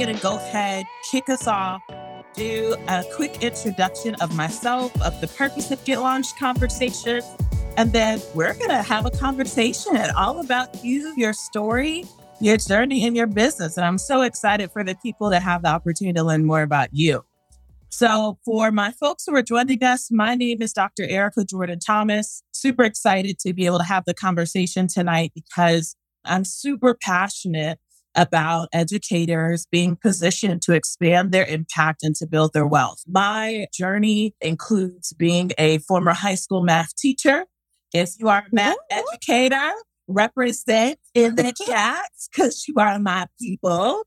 going to go ahead, kick us off, do a quick introduction of myself, of the purpose of Get Launched Conversations, and then we're going to have a conversation all about you, your story, your journey, and your business. And I'm so excited for the people that have the opportunity to learn more about you. So for my folks who are joining us, my name is Dr. Erica Jordan-Thomas. Super excited to be able to have the conversation tonight because I'm super passionate about educators being positioned to expand their impact and to build their wealth. My journey includes being a former high school math teacher. If you are a math educator, represent in the chat because you are my people.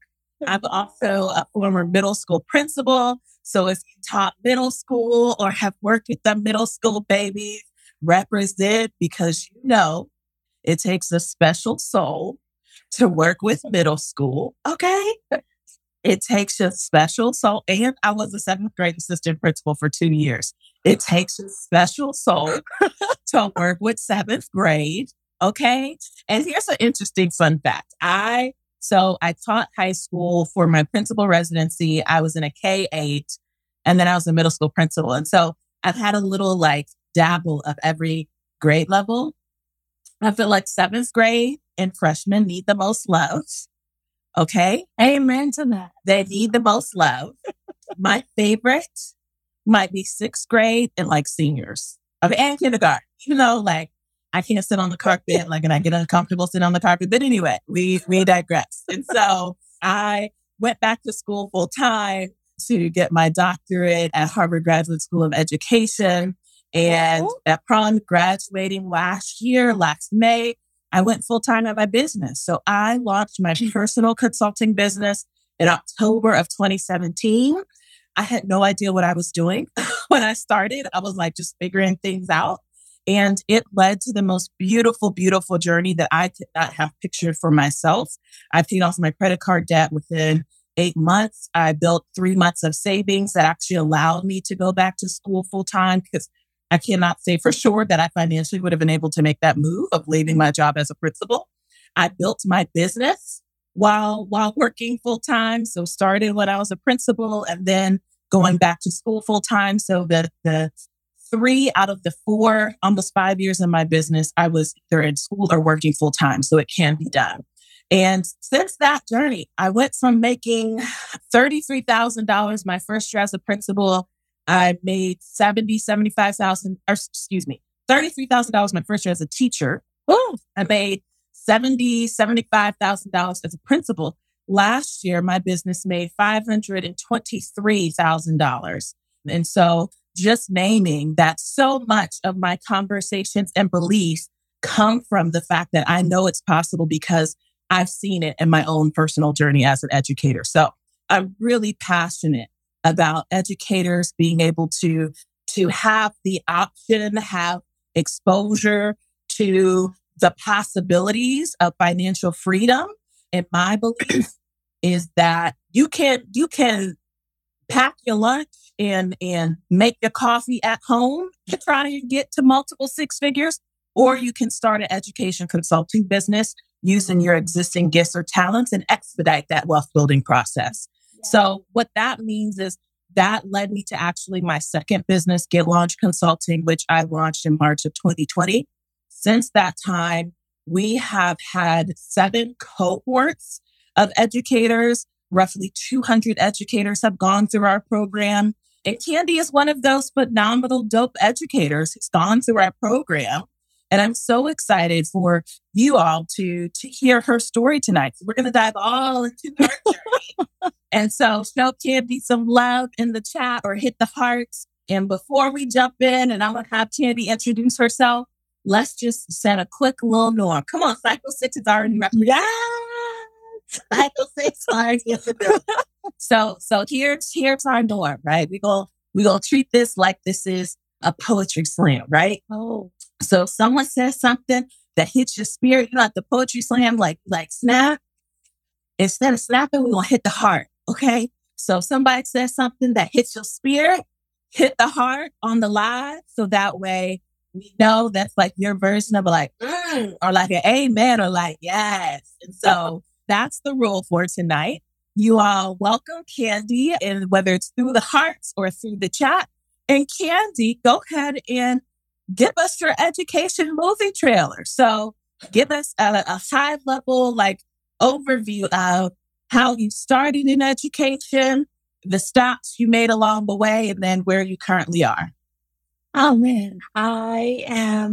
I'm also a former middle school principal. So if you taught middle school or have worked with the middle school babies, represent because you know it takes a special soul to work with middle school, okay? It takes a special soul. And I was a seventh grade assistant principal for 2 years. It takes a special soul to work with seventh grade, okay? And here's an interesting fun fact. So I taught high school for my principal residency. I was in a K-8, and then I was a middle school principal. And so I've had a little dabble of every grade level. I feel like seventh grade and freshmen need the most love. Okay? Amen to that. They need the most love. My favorite might be sixth grade and seniors and kindergarten, even though I can't sit on the carpet, and I get uncomfortable sitting on the carpet. But anyway, we digress. And so I went back to school full time to get my doctorate at Harvard Graduate School of Education. And upon graduating last May, I went full time at my business. So I launched my personal consulting business in October of 2017. I had no idea what I was doing when I started. I was just figuring things out. And it led to the most beautiful, beautiful journey that I could not have pictured for myself. I paid off my credit card debt within 8 months. I built 3 months of savings that actually allowed me to go back to school full time because I cannot say for sure that I financially would have been able to make that move of leaving my job as a principal. I built my business while working full time. So started when I was a principal and then going back to school full time. So the 3 out of the 4, almost 5 years in my business, I was either in school or working full time. So it can be done. And since that journey, I went from making $33,000 my first year as a principal. I made $33,000 my first year as a teacher. Ooh, I made $75,000 as a principal. Last year, my business made $523,000. And so just naming that so much of my conversations and beliefs come from the fact that I know it's possible because I've seen it in my own personal journey as an educator. So I'm really passionate about educators being able to have the option, have exposure to the possibilities of financial freedom. And my belief is that you can pack your lunch and make your coffee at home to try to get to multiple six figures, or you can start an education consulting business using your existing gifts or talents and expedite that wealth building process. So what that means is that led me to actually my second business, Get Launched Consulting, which I launched in March of 2020. Since that time, we have had 7 cohorts of educators. Roughly 200 educators have gone through our program. And Candy is one of those phenomenal, dope educators who's gone through our program. And I'm so excited for you all to hear her story tonight. So we're going to dive all into her journey. And so show Candy some love in the chat or hit the hearts. And before we jump in, and I'm going to have Candy introduce herself, let's just set a quick little norm. Come on, Cycle 6 is already represented. Yes! Cycle 6 already represented. So here's our norm, right? We're going to treat this like this is a poetry slam, right? Oh. So if someone says something that hits your spirit, at the poetry slam, like snap. Instead of snapping, we're going to hit the heart, okay? So if somebody says something that hits your spirit, hit the heart on the live. So that way we know that's your version of or an amen or yes. And so that's the rule for tonight. You are welcome, Candy, and whether it's through the hearts or through the chat. And Candy, go ahead and give us your education movie trailer. So give us a high level overview of how you started in education, the stops you made along the way, and then where you currently are. Oh, man. I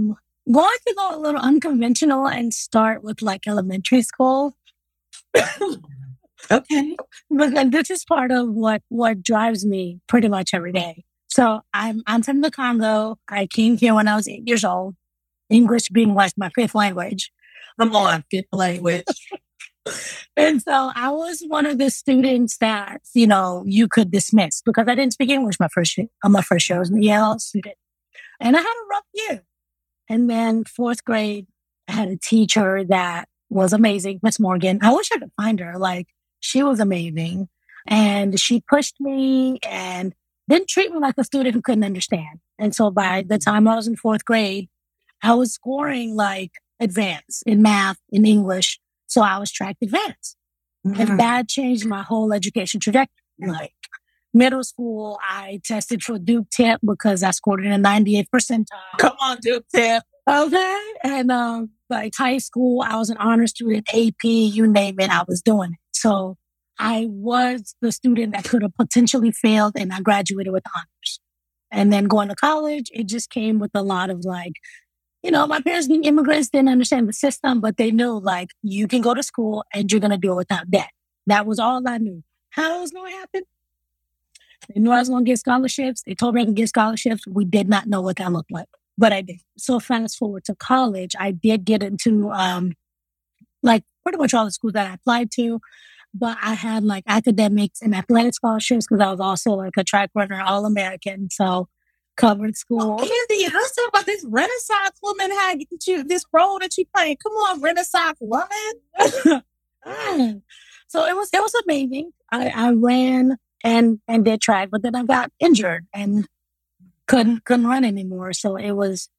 could go a little unconventional and start with elementary school. Okay. Because this is part of what drives me pretty much every day. So I'm from the Congo. I came here when I was 8 years old, English being my fifth language. Come on, fifth language. And so I was one of the students that, you could dismiss because I didn't speak English my first year. My first year I was a Yale student. And I had a rough year. And then fourth grade, I had a teacher that was amazing, Miss Morgan. I wish I could find her. She was amazing. And she pushed me and didn't treat me like a student who couldn't understand. And so by the time I was in fourth grade, I was scoring advanced in math, in English. So I was tracked advanced. Mm-hmm. And that changed my whole education trajectory. Middle school, I tested for Duke Tip because I scored in a 98th percentile. Come on, Duke Tip. Okay. And high school, I was an honor student, AP, you name it, I was doing it. So I was the student that could have potentially failed, and I graduated with honors. And then going to college, it just came with a lot of my parents being immigrants didn't understand the system, but they knew you can go to school and you're going to do it without debt. That was all I knew. How it was going to happen? They knew I was going to get scholarships. They told me I could get scholarships. We did not know what that looked like, but I did. So fast forward to college, I did get into pretty much all the schools that I applied to, but I had academics and athletic scholarships because I was also a track runner, All-American, so covered school. Oh, Andy, let's talk about this Renaissance woman. How did you this role that you playing? Come on, Renaissance woman. So it was amazing. I ran and did track, but then I got injured and couldn't run anymore. So it was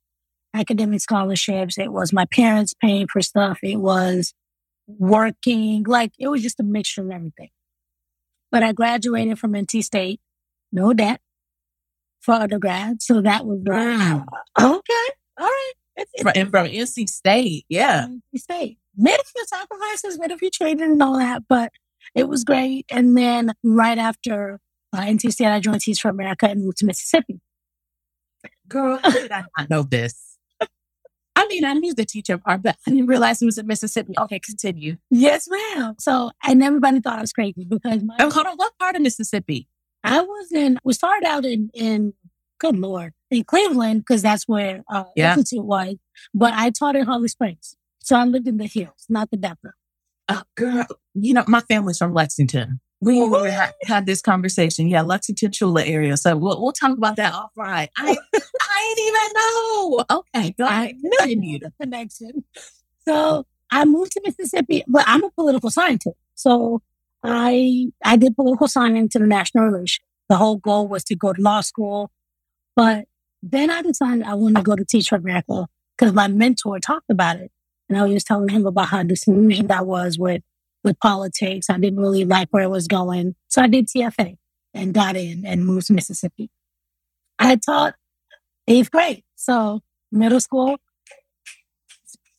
academic scholarships. It was my parents paying for stuff. It was working, it was just a mixture of everything. But I graduated from NC State, no debt for undergrad. So that was okay. All right. And from NC State, yeah. NC State. Made a few sacrifices, made a few trading and all that, but it was great. And then right after NC State, I joined Teach for America and moved to Mississippi. Girl, how did I not know this? I mean, I knew the teacher part, but I didn't realize it was in Mississippi. Okay, continue. Yes, ma'am. So, and everybody thought I was crazy because hold on, what part of Mississippi? We started out in good Lord, in Cleveland, because that's where Institute was. But I taught in Holly Springs. So I lived in the hills, not the Delta. Oh, girl. My family's from Lexington. We had this conversation. Yeah, Lexington, Chula area. So we'll talk about that offline. I didn't even know. Okay, I need a connection. So I moved to Mississippi, but I'm a political scientist. So I did political science, international relations. The whole goal was to go to law school, but then I decided I wanted to go to Teach for America because my mentor talked about it, and I was just telling him about how disillusioned I was with politics. I didn't really like where it was going. So I did TFA and got in and moved to Mississippi. I taught eighth grade. So middle school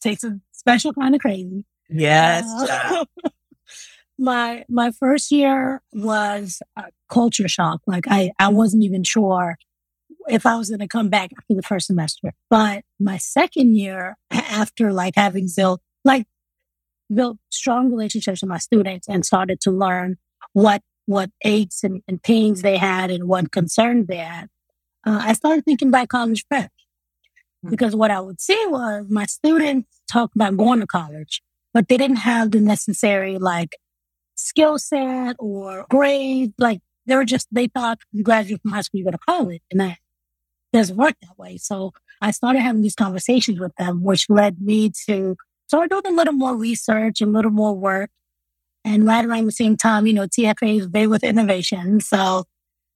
takes a special kind of crazy. Yes. My first year was a culture shock. I wasn't even sure if I was going to come back after the first semester. But my second year, after having built strong relationships with my students and started to learn what aches and pains they had and what concerns they had, I started thinking about college prep. Because what I would see was my students talked about going to college, but they didn't have the necessary skill set or grades. They thought you graduate from high school, you go to college. And that doesn't work that way. So I started having these conversations with them, which led me to start doing a little more research and a little more work. And right around the same time, TFA is big with innovation. So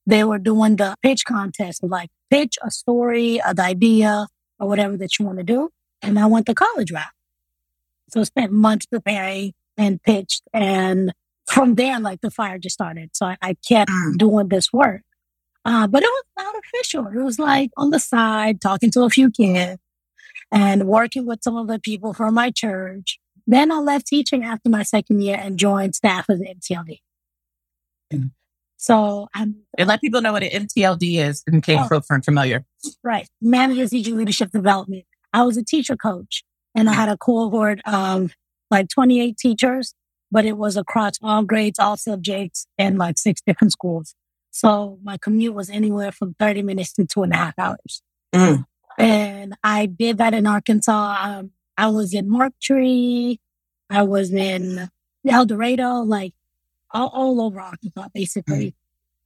they were doing the pitch contest, pitch a story, an idea, or whatever that you want to do. And I went the college route. So I spent months preparing and pitched and from there, like the fire just started. So I kept doing this work. But it was not official. It was like on the side, talking to a few kids and working with some of the people from my church. Then I left teaching after my second year and joined staff as an MTLD. Mm-hmm. So and let people know what an MTLD is in case folks aren't familiar. Right. Managers Teaching Leadership Development. I was a teacher coach and I had a cohort of like 28 teachers, but it was across all grades, all subjects, and like 6 different schools. So my commute was anywhere from 30 minutes to 2.5 hours. Mm. And I did that in Arkansas. I was in Moultrie. I was in El Dorado, like all over Arkansas, basically. Mm.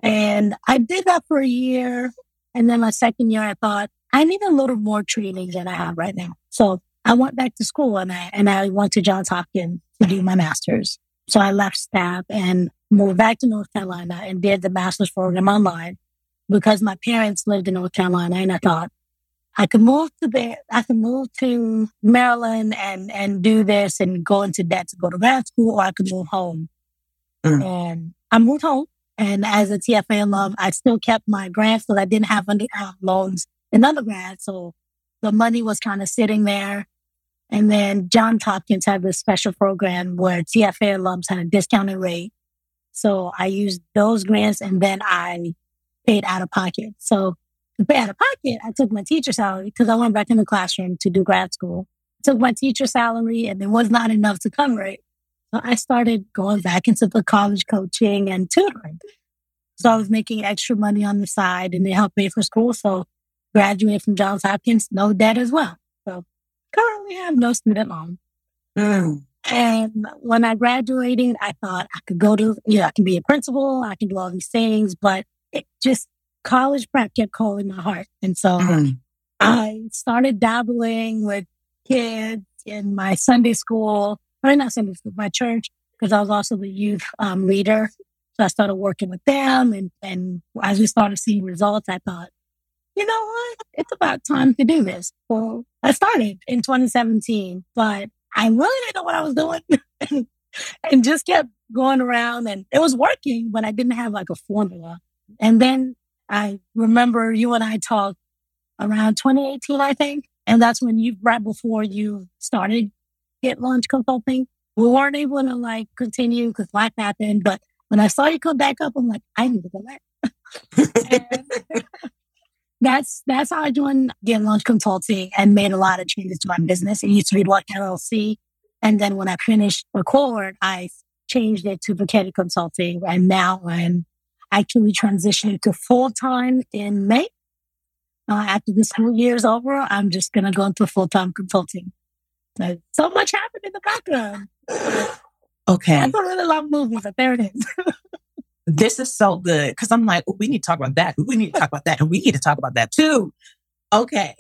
And I did that for a year. And then my second year, I thought, I need a little more training than I have right now. So I went back to school and I went to Johns Hopkins to do my master's. So I left staff and moved back to North Carolina and did the master's program online because my parents lived in North Carolina. And I thought, I could move to Maryland and do this and go into debt to go to grad school, or I could move home. Mm. And I moved home. And as a TFA alum, I still kept my grants because I didn't have loans in undergrad. So the money was kind of sitting there. And then Johns Hopkins had this special program where TFA alums had a discounted rate. So I used those grants and then I paid out of pocket. So to pay out of pocket, I took my teacher salary because I went back in the classroom to do grad school. I took my teacher salary and it was not enough to cover it. So I started going back into the college coaching and tutoring. So I was making extra money on the side and they helped pay for school. So graduated from Johns Hopkins, no debt as well. So currently I have no student loan. Mm. And when I graduated, I thought I could I can be a principal, I can do all these things, but it just, college prep kept calling my heart. And so I started dabbling with kids in my Sunday school, or not Sunday school, my church, because I was also the youth leader. So I started working with them. And as we started seeing results, I thought, you know what? It's about time to do this. Well, I started in 2017, but I really didn't know what I was doing and just kept going around and it was working, but I didn't have like a formula. And then I remember you and I talked around 2018, I think. And that's when right before you started Get Launched Consulting. We weren't able to like continue because life happened. But when I saw you come back up, I'm like, I need to go back. That's how I joined Get Launched Consulting and made a lot of changes to my business. It used to be Luck LLC. And then when I finished record, I changed it to Bukedi Consulting. And now I'm actually transitioning to full-time in May. After the school year is over, I'm just going to go into full-time consulting. So much happened in the background. Okay. I don't really love movies, but there it is. This is so good because I'm like, we need to talk about that. We need to talk about that. And we need to talk about that too. Okay.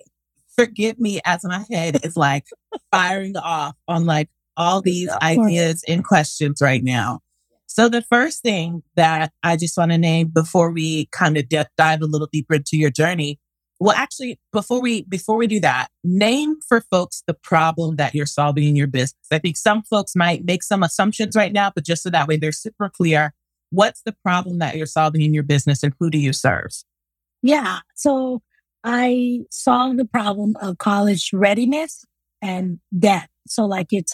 Forgive me as my head is like firing off on like all these ideas and questions right now. So the first thing that I just want to name before we kind of dive a little deeper into your journey. Well, actually, before we do that, name for folks the problem that you're solving in your business. I think some folks might make some assumptions right now, but just so that way they're super clear. What's the problem that you're solving in your business and who do you serve? Yeah. So I solve the problem of college readiness and debt. So like it's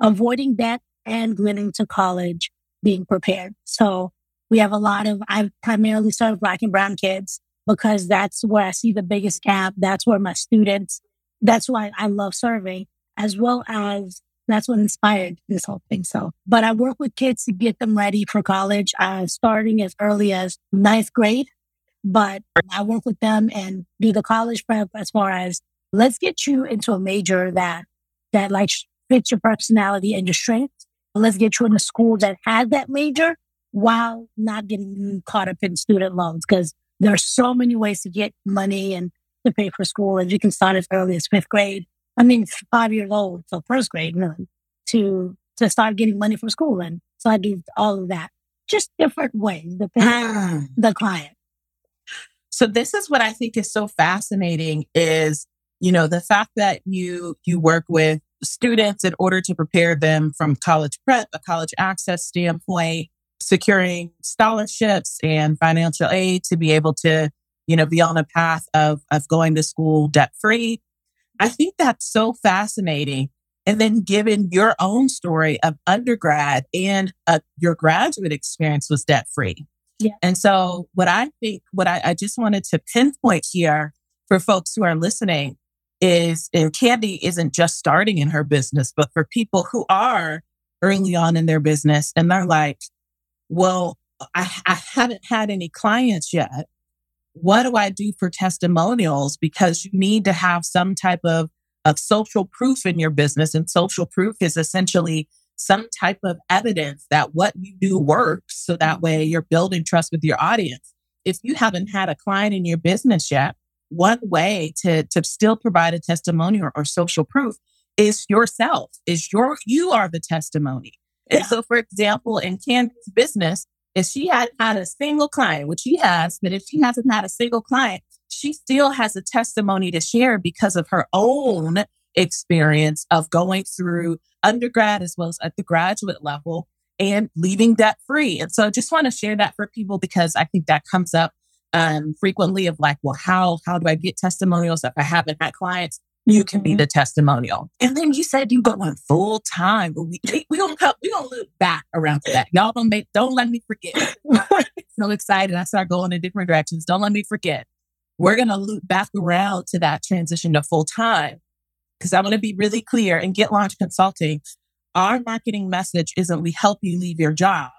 avoiding debt and getting to college being prepared. So we have I primarily serve Black and Brown kids because that's where I see the biggest gap. That's where my students, that's why I love serving, as well as that's what inspired this whole thing. So, but I work with kids to get them ready for college, starting as early as 9th grade. But I work with them and do the college prep as far as let's get you into a major that like fits your personality and your strengths. Let's get you in a school that has that major while not getting caught up in student loans because there are so many ways to get money and to pay for school. And you can start as early as 5th grade. I mean, 5 years old, so 1st grade, really, to start getting money for school. And so I do all of that, just different ways, depending on the client. So this is what I think is so fascinating is, you know, the fact that you work with students in order to prepare them from college prep, a college access standpoint, securing scholarships and financial aid to be able to, you know, be on a path of going to school debt-free. I think that's so fascinating. And then given your own story of undergrad and your graduate experience was debt-free. Yeah. And so what I think, what I just wanted to pinpoint here for folks who are listening is, and Candy isn't just starting in her business, but for people who are early on in their business and they're like, well, I haven't had any clients yet. What do I do for testimonials? Because you need to have some type of social proof in your business. And social proof is essentially some type of evidence that what you do works. So that way you're building trust with your audience. If you haven't had a client in your business yet, one way to still provide a testimonial or social proof is yourself, you are the testimony. Yeah. And so, for example, in Candy's business, if she hadn't had a single client, which she has, but if she hasn't had a single client, she still has a testimony to share because of her own experience of going through undergrad as well as at the graduate level and leaving debt free. And so I just want to share that for people because I think that comes up frequently of like, well, how do I get testimonials if I haven't had clients? You can be the testimonial. And then you said you go on full time. We gonna look back around to that. Y'all don't let me forget. I'm so excited. I start going in different directions. Don't let me forget. We're gonna loop back around to that transition to full time. Because I want to be really clear in Get Launched Consulting, our marketing message isn't we help you leave your job.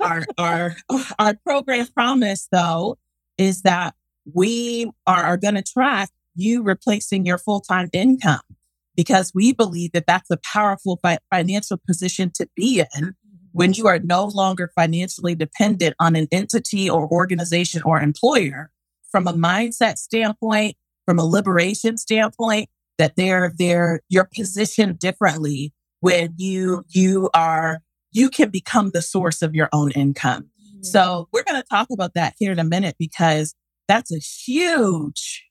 Our program promise though is that we are gonna track you replacing your full-time income because we believe that that's a powerful financial position to be in when you are no longer financially dependent on an entity or organization or employer from a mindset standpoint, from a liberation standpoint, that you're positioned differently when you can become the source of your own income. Mm-hmm. So we're going to talk about that here in a minute because that's a huge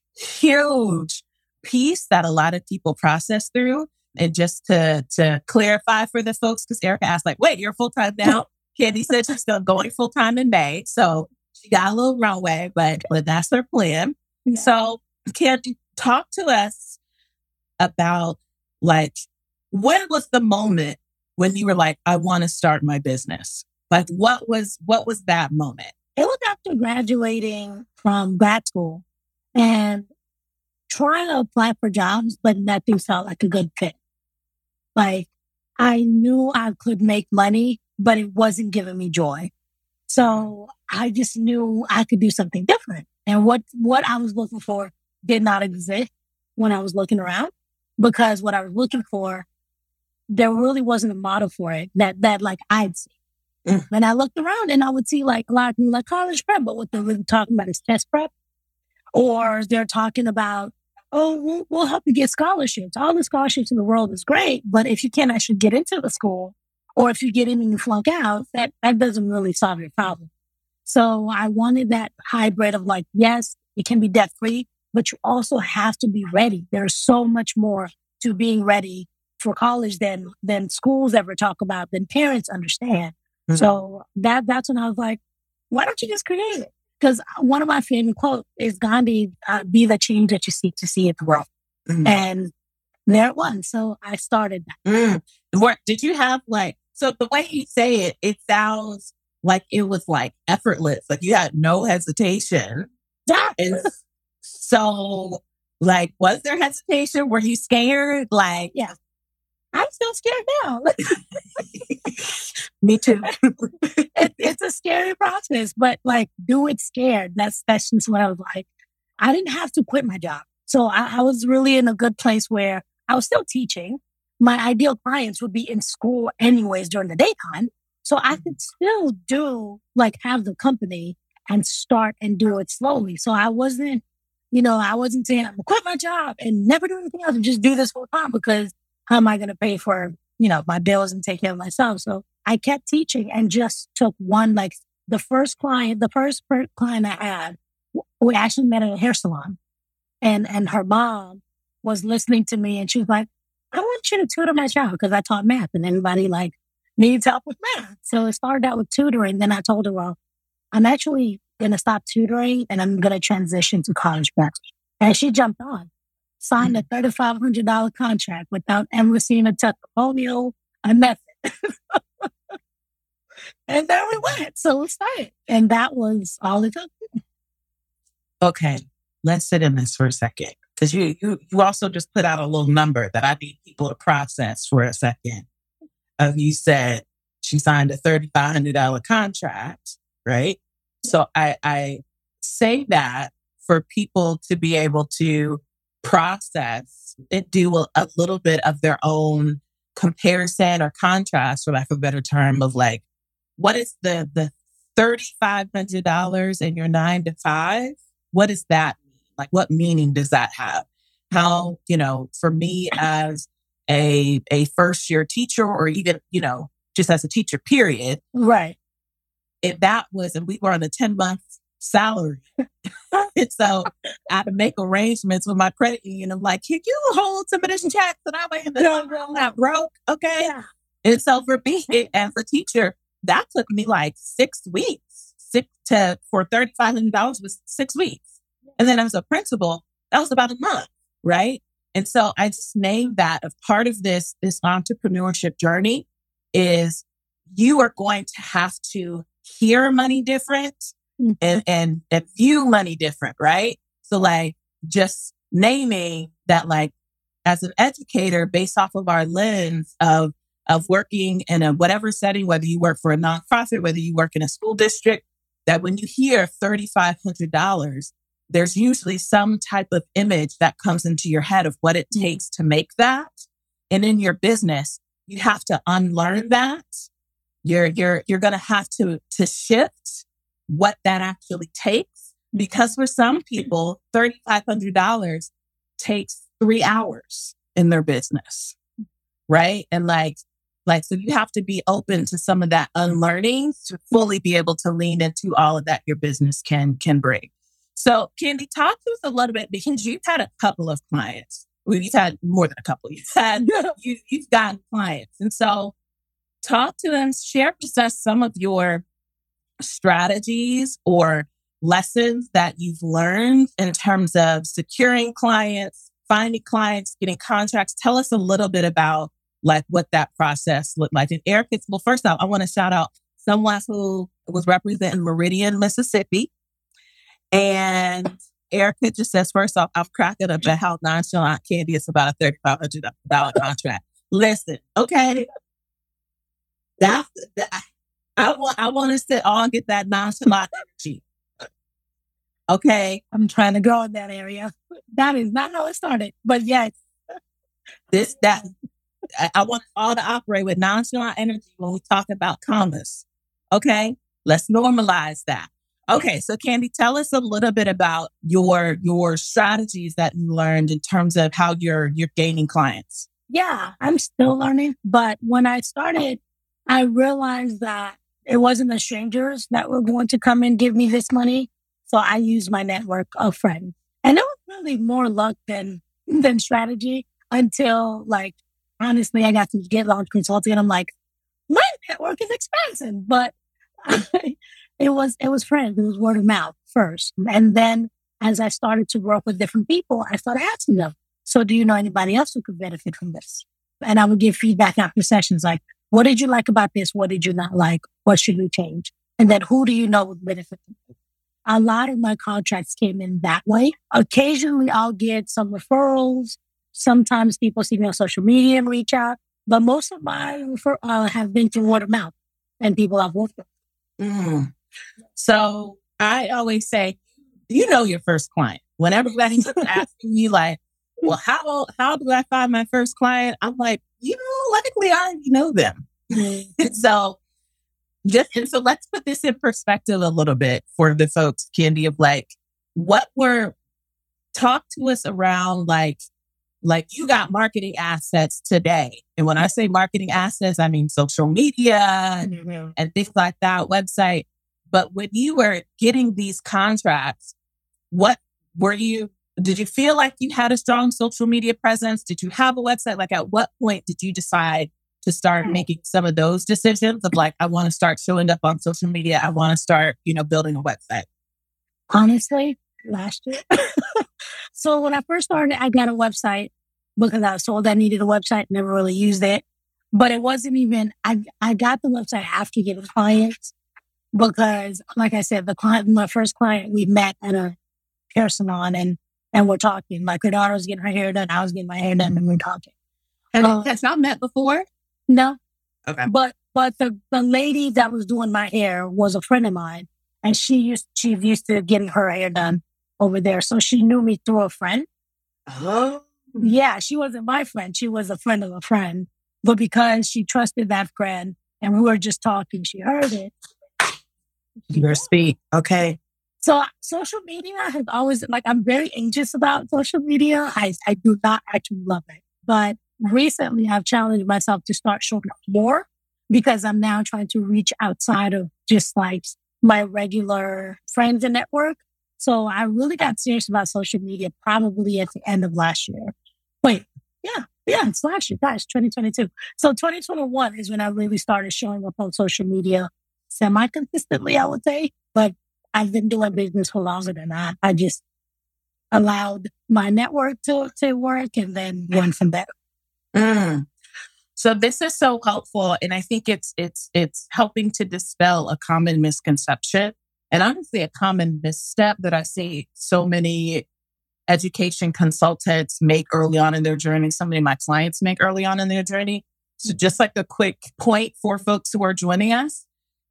piece that a lot of people process through. And just to clarify for the folks, because Erica asked like, wait, you're full-time now? Candy said she's still going full-time in May. So she got a little runway, but that's her plan. Yeah. So Candy, talk to us about like, when was the moment when you were like, I want to start my business? Like, what was that moment? It was after graduating from grad school and trying to apply for jobs, but nothing felt like a good fit. Like, I knew I could make money, but it wasn't giving me joy. So I just knew I could do something different. And what I was looking for did not exist when I was looking around because what I was looking for, there really wasn't a model for it that like I'd see. And I looked around and I would see like a lot of like college prep, but what they're really talking about is test prep. Or they're talking about, oh, we'll help you get scholarships. All the scholarships in the world is great, but if you can't actually get into the school, or if you get in and you flunk out, that doesn't really solve your problem. So I wanted that hybrid of like, yes, it can be debt-free, but you also have to be ready. There's so much more to being ready for college than schools ever talk about, than parents understand. Mm-hmm. So that's when I was like, why don't you just create it? Because one of my favorite quotes is Gandhi, be the change that you seek to see in the world. Mm. And there it was. So I started that. Mm. Did you have like, so the way you say it, it sounds like it was like effortless. Like you had no hesitation. So like, was there hesitation? Were you scared? Like, yeah, I'm still scared now. Me too. It's a scary process, but like, do it scared. That's just what I was like. I didn't have to quit my job. So I was really in a good place where I was still teaching. My ideal clients would be in school anyways during the daytime. So I could still do like have the company and start and do it slowly. So I wasn't saying I'm going to quit my job and never do anything else and just do this full time because how am I going to pay for, you know, my bills and take care of myself? So I kept teaching and just took one, like the first client I had, we actually met at a hair salon and her mom was listening to me and she was like, I want you to tutor my child because I taught math and anybody like needs help with math. So it started out with tutoring. Then I told her, well, I'm actually going to stop tutoring and I'm going to transition to college prep. And she jumped on, signed a $3,500 contract without ever receiving a testimonial, a method. And there we went. So we started. And that was all it took. Okay. Let's sit in this for a second. Because you also just put out a little number that I need people to process for a second. You said she signed a $3,500 contract, right? So I say that for people to be able to process and do a little bit of their own comparison or contrast, for lack of a better term, of like, what is the $3,500 in your 9 to 5? What does that mean? Like, what meaning does that have? How, for me as a first year teacher or even, just as a teacher, period. Right. If that was, and we were on a 10-month salary. And so I had to make arrangements with my credit union. I'm like, can you hold some of this check that I went in that broke? Okay. Yeah. And so for me as a teacher, that took me like 6 weeks. For $3,500 was 6 weeks. And then as a principal, that was about a month, right? And so I just named that as part of this entrepreneurship journey is you are going to have to hear money different and view money different, right? So like just naming that like as an educator based off of our lens of working in a whatever setting, whether you work for a nonprofit, whether you work in a school district, that when you hear $3,500, there's usually some type of image that comes into your head of what it takes to make that. And in your business, you have to unlearn that. You're going to have to shift what that actually takes, because for some people, $3,500 takes 3 hours in their business. Right. And so you have to be open to some of that unlearning to fully be able to lean into all of that your business can bring. So Candy, talk to us a little bit, because you've had a couple of clients. Well, you've had more than a couple. You've gotten clients. And so talk to them, share with us some of your strategies or lessons that you've learned in terms of securing clients, finding clients, getting contracts. Tell us a little bit about like what that process looked like. And Erica, well, first off, I want to shout out someone who was representing Meridian, Mississippi. And Erica just says, first off, I'm cracking up at how nonchalant Candy is about a $3,500 contract. Listen, okay. I want us to all get that nonchalant energy. Okay. I'm trying to go in that area. That is not how it started, but yes. I want all to operate with nonchalant energy when we talk about commerce. Okay. Let's normalize that. Okay, so Candy, tell us a little bit about your strategies that you learned in terms of how you're gaining clients. Yeah, I'm still learning. But when I started, I realized that it wasn't the strangers that were going to come and give me this money. So I used my network of friends. And it was really more luck than strategy until, like, honestly, I got to Get Launched Consulting and I'm like, my network is expensive. But It was friends. It was word of mouth first. And then as I started to work with different people, I started asking them, so do you know anybody else who could benefit from this? And I would give feedback after sessions like, what did you like about this? What did you not like? What should we change? And then who do you know would benefit from this? A lot of my contracts came in that way. Occasionally, I'll get some referrals. Sometimes people see me on social media and reach out. But most of my referrals have been through word of mouth and people I've worked with. Mm. So I always say, your first client. When everybody's asking you like, well, how do I find my first client? I'm like, likely already know them. So so let's put this in perspective a little bit for the folks, Candy, of like, talk to us around like you got marketing assets today. And when I say marketing assets, I mean social media and things like that, website. But when you were getting these contracts, what were you Did you feel like you had a strong social media presence? Did you have a website? Like, at what point did you decide to start making some of those decisions of like, I want to start showing up on social media. I want to start, you know, building a website? Honestly, last year. So when I first started, I got a website because I was told I needed a website, never really used it. But it wasn't even, I got the website after getting clients because, like I said, my first client, we met at a hair salon and we're talking. Like, her daughter was getting her hair done, I was getting my hair done, and we were talking. And that's not met before? No. Okay. But the lady that was doing my hair was a friend of mine, and she's used to getting her hair done over there. So she knew me through a friend. Oh. Yeah, she wasn't my friend. She was a friend of a friend. But because she trusted that friend and we were just talking, she heard it. Your speak. Okay. So social media has always, like, I'm very anxious about social media. I do not actually love it. But recently, I've challenged myself to start showing up more because I'm now trying to reach outside of just like my regular friends and network. So I really got serious about social media probably at the end of last year. Wait, yeah, it's last year. Gosh, 2022. So 2021 is when I really started showing up on social media semi-consistently, I would say. But I've been doing business for longer than that. I just allowed my network to work and then went from there. Mm. So this is so helpful. And I think it's helping to dispel a common misconception and honestly a common misstep that I see so many education consultants make early on in their journey. So many of my clients make early on in their journey. So just like a quick point for folks who are joining us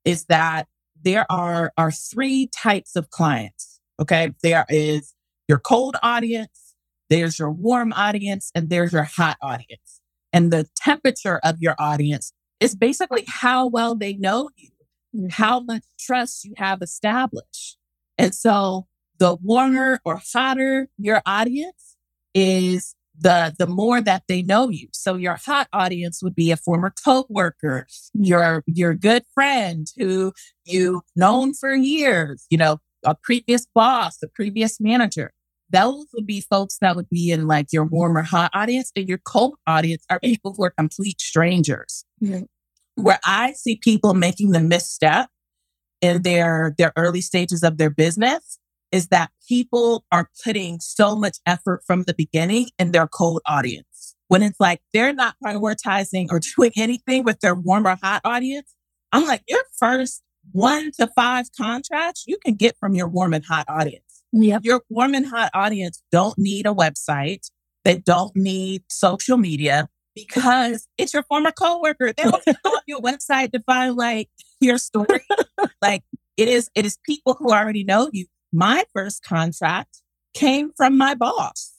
is that there are three types of clients. Okay. There is your cold audience, there's your warm audience, and there's your hot audience. And the temperature of your audience is basically how well they know you, how much trust you have established. And so the warmer or hotter your audience is, the more that they know you. So your hot audience would be a former coworker, your good friend who you've known for years, you know, a previous boss, a previous manager. Those would be folks that would be in like your warmer hot audience, and your cold audience are people who are complete strangers. Mm-hmm. Where I see people making the misstep in their early stages of their business is that people are putting so much effort from the beginning in their cold audience when it's like they're not prioritizing or doing anything with their warm or hot audience. I'm like, your first 1 to 5 contracts you can get from your warm and hot audience. Yep. Your warm and hot audience don't need a website. They don't need social media because it's your former coworker. They don't go on your website to find like your story. Like it is people who already know you. My first contract came from my boss,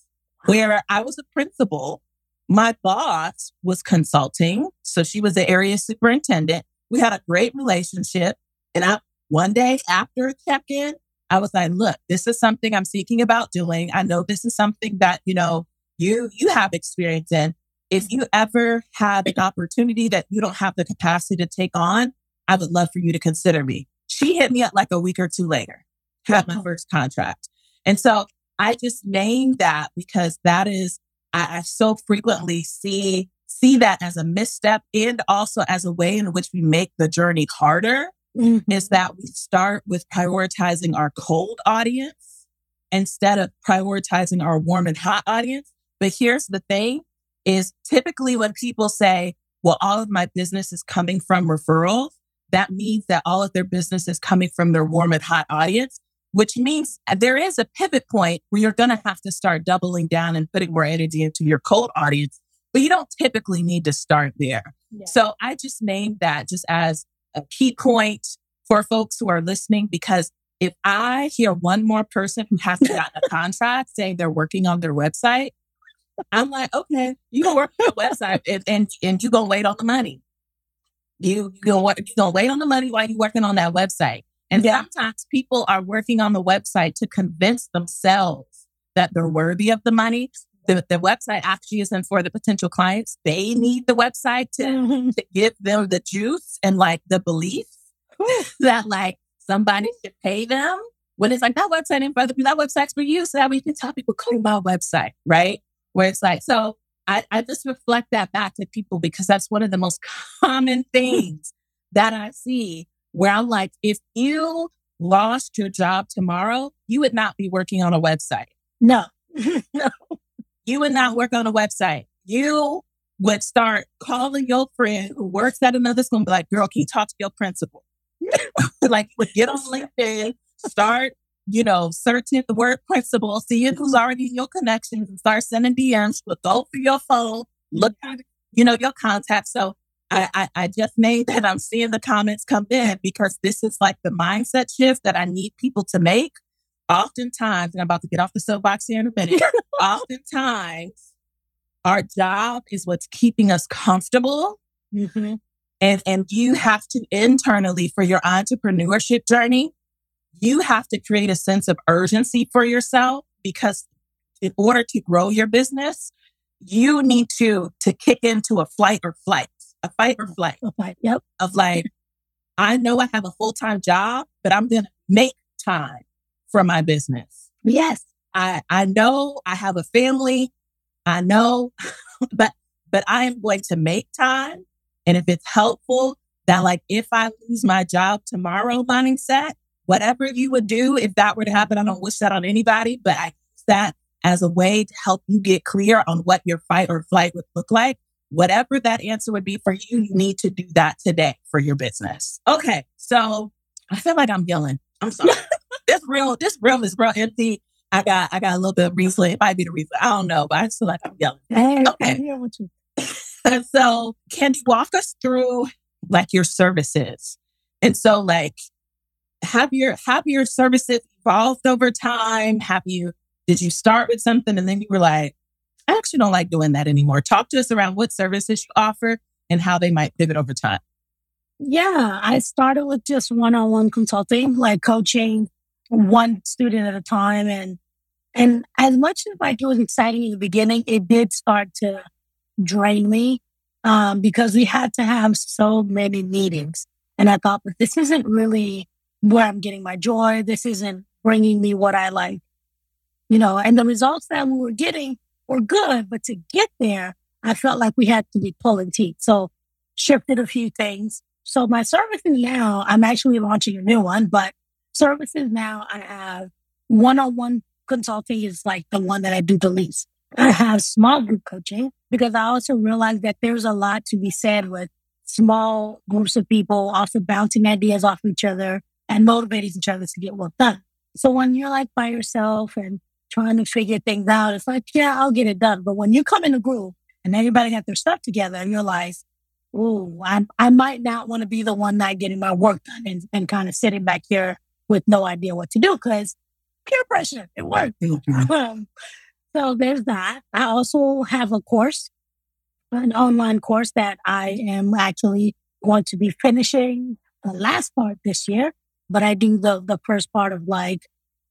where I was a principal. My boss was consulting. So she was the area superintendent. We had a great relationship. And one day after check-in, I was like, look, this is something I'm thinking about doing. I know this is something that, you know, you have experience in. If you ever have an opportunity that you don't have the capacity to take on, I would love for you to consider me. She hit me up like a week or two later. Had my first contract. And so I just named that because that is, I so frequently see that as a misstep and also as a way in which we make the journey harder, mm-hmm. is that we start with prioritizing our cold audience instead of prioritizing our warm and hot audience. But here's the thing is typically when people say, well, all of my business is coming from referrals, that means that all of their business is coming from their warm and hot audience. Which means there is a pivot point where you're going to have to start doubling down and putting more energy into your cold audience, but you don't typically need to start there. Yeah. So I just named that just as a key point for folks who are listening, because if I hear one more person who hasn't gotten a contract saying they're working on their website, I'm like, okay, you gonna work on your website and you gonna wait on the money. You gonna wait on the money while you're working on that website. And sometimes people are working on the website to convince themselves that they're worthy of the money. The website actually isn't for the potential clients. They need the website to give them the juice and like the belief that like somebody should pay them when it's like, that website ain't for other people, that website's for you, so that we can tell people, come to our website, right? Where it's like, so I just reflect that back to people, because that's one of the most common things that I see, where I'm like, if you lost your job tomorrow, you would not be working on a website. No, no, you would not work on a website. You would start calling your friend who works at another school and be like, girl, can you talk to your principal? Like, you would get on LinkedIn, start, you know, searching the word principal, see who's already in your connections, and start sending DMs, but go through your phone, look at, you know, your contacts. So I just made that. I'm seeing the comments come in because this is like the mindset shift that I need people to make. Oftentimes, and I'm about to get off the soapbox here in a minute, oftentimes our job is what's keeping us comfortable. Mm-hmm. And you have to internally, for your entrepreneurship journey, you have to create a sense of urgency for yourself, because in order to grow your business, you need to kick into a fight or flight. Yep. Of like, I know I have a full-time job, but I'm going to make time for my business. Yes. I know I have a family. I know, but I am going to make time. And if it's helpful, that like, if I lose my job tomorrow mindset, whatever you would do if that were to happen, I don't wish that on anybody, but I use that as a way to help you get clear on what your fight or flight would look like. Whatever that answer would be for you, you need to do that today for your business. Okay, so I feel like I'm yelling. I'm sorry. This room is real empty. I got a little bit of reason. It might be the reason. I don't know, but I just feel like I'm yelling. Hey, okay. So can you walk us through like your services? And so like, have your services evolved over time? Did you start with something and then you were like, I actually don't like doing that anymore. Talk to us around what services you offer and how they might pivot over time. Yeah, I started with just one-on-one consulting, like coaching one student at a time. And as much as like it was exciting in the beginning, it did start to drain me because we had to have so many meetings. And I thought, but this isn't really where I'm getting my joy. This isn't bringing me what I like, you know, and the results that we were getting were good. But to get there, I felt like we had to be pulling teeth. So shifted a few things. So my services now, I'm actually launching a new one, but services now I have one-on-one consulting is like the one that I do the least. I have small group coaching because I also realized that there's a lot to be said with small groups of people also bouncing ideas off each other and motivating each other to get work done. So when you're like by yourself and trying to figure things out, it's like, yeah, I'll get it done. But when you come in a group and everybody got their stuff together and you're like, ooh, I might not want to be the one not getting my work done and kind of sitting back here with no idea what to do because peer pressure, it worked. So there's that. I also have a course, an online course that I am actually going to be finishing the last part this year. But I do the first part of like,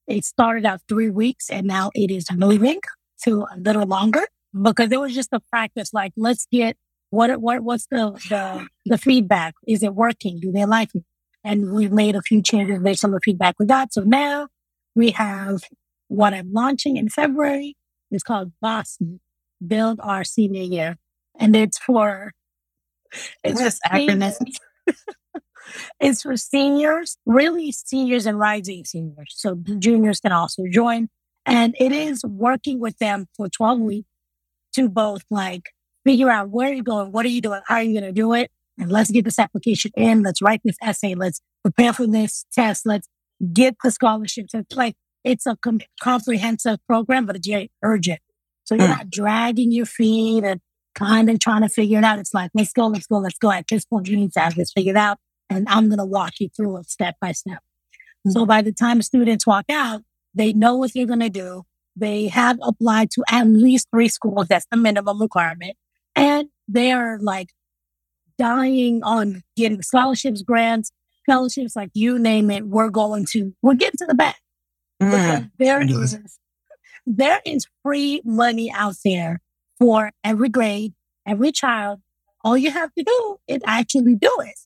it started out 3 weeks and now it is moving to a little longer because it was just a practice. Like, let's get what's the feedback? Is it working? Do they like it? And we've made a few changes based on the feedback we got. So now we have what I'm launching in February. It's called Boston Build Our Senior Year. And it's just acronyms. It's for seniors, really seniors and rising seniors. So juniors can also join. And it is working with them for 12 weeks to both like figure out where you're going, what are you doing, how are you going to do it? And let's get this application in. Let's write this essay. Let's prepare for this test. Let's get the scholarships. It's like, it's a comprehensive program, but it's very urgent. So you're not dragging your feet and kind of trying to figure it out. It's like, let's go. At this point, you need to have this figured out. And I'm going to walk you through it step by step. Mm-hmm. So by the time students walk out, they know what they're going to do. They have applied to at least 3 schools. That's the minimum requirement. And they are like dying on getting scholarships, grants, fellowships, like you name it. We're getting to the back. Mm-hmm. There is free money out there for every grade, every child. All you have to do is actually do it.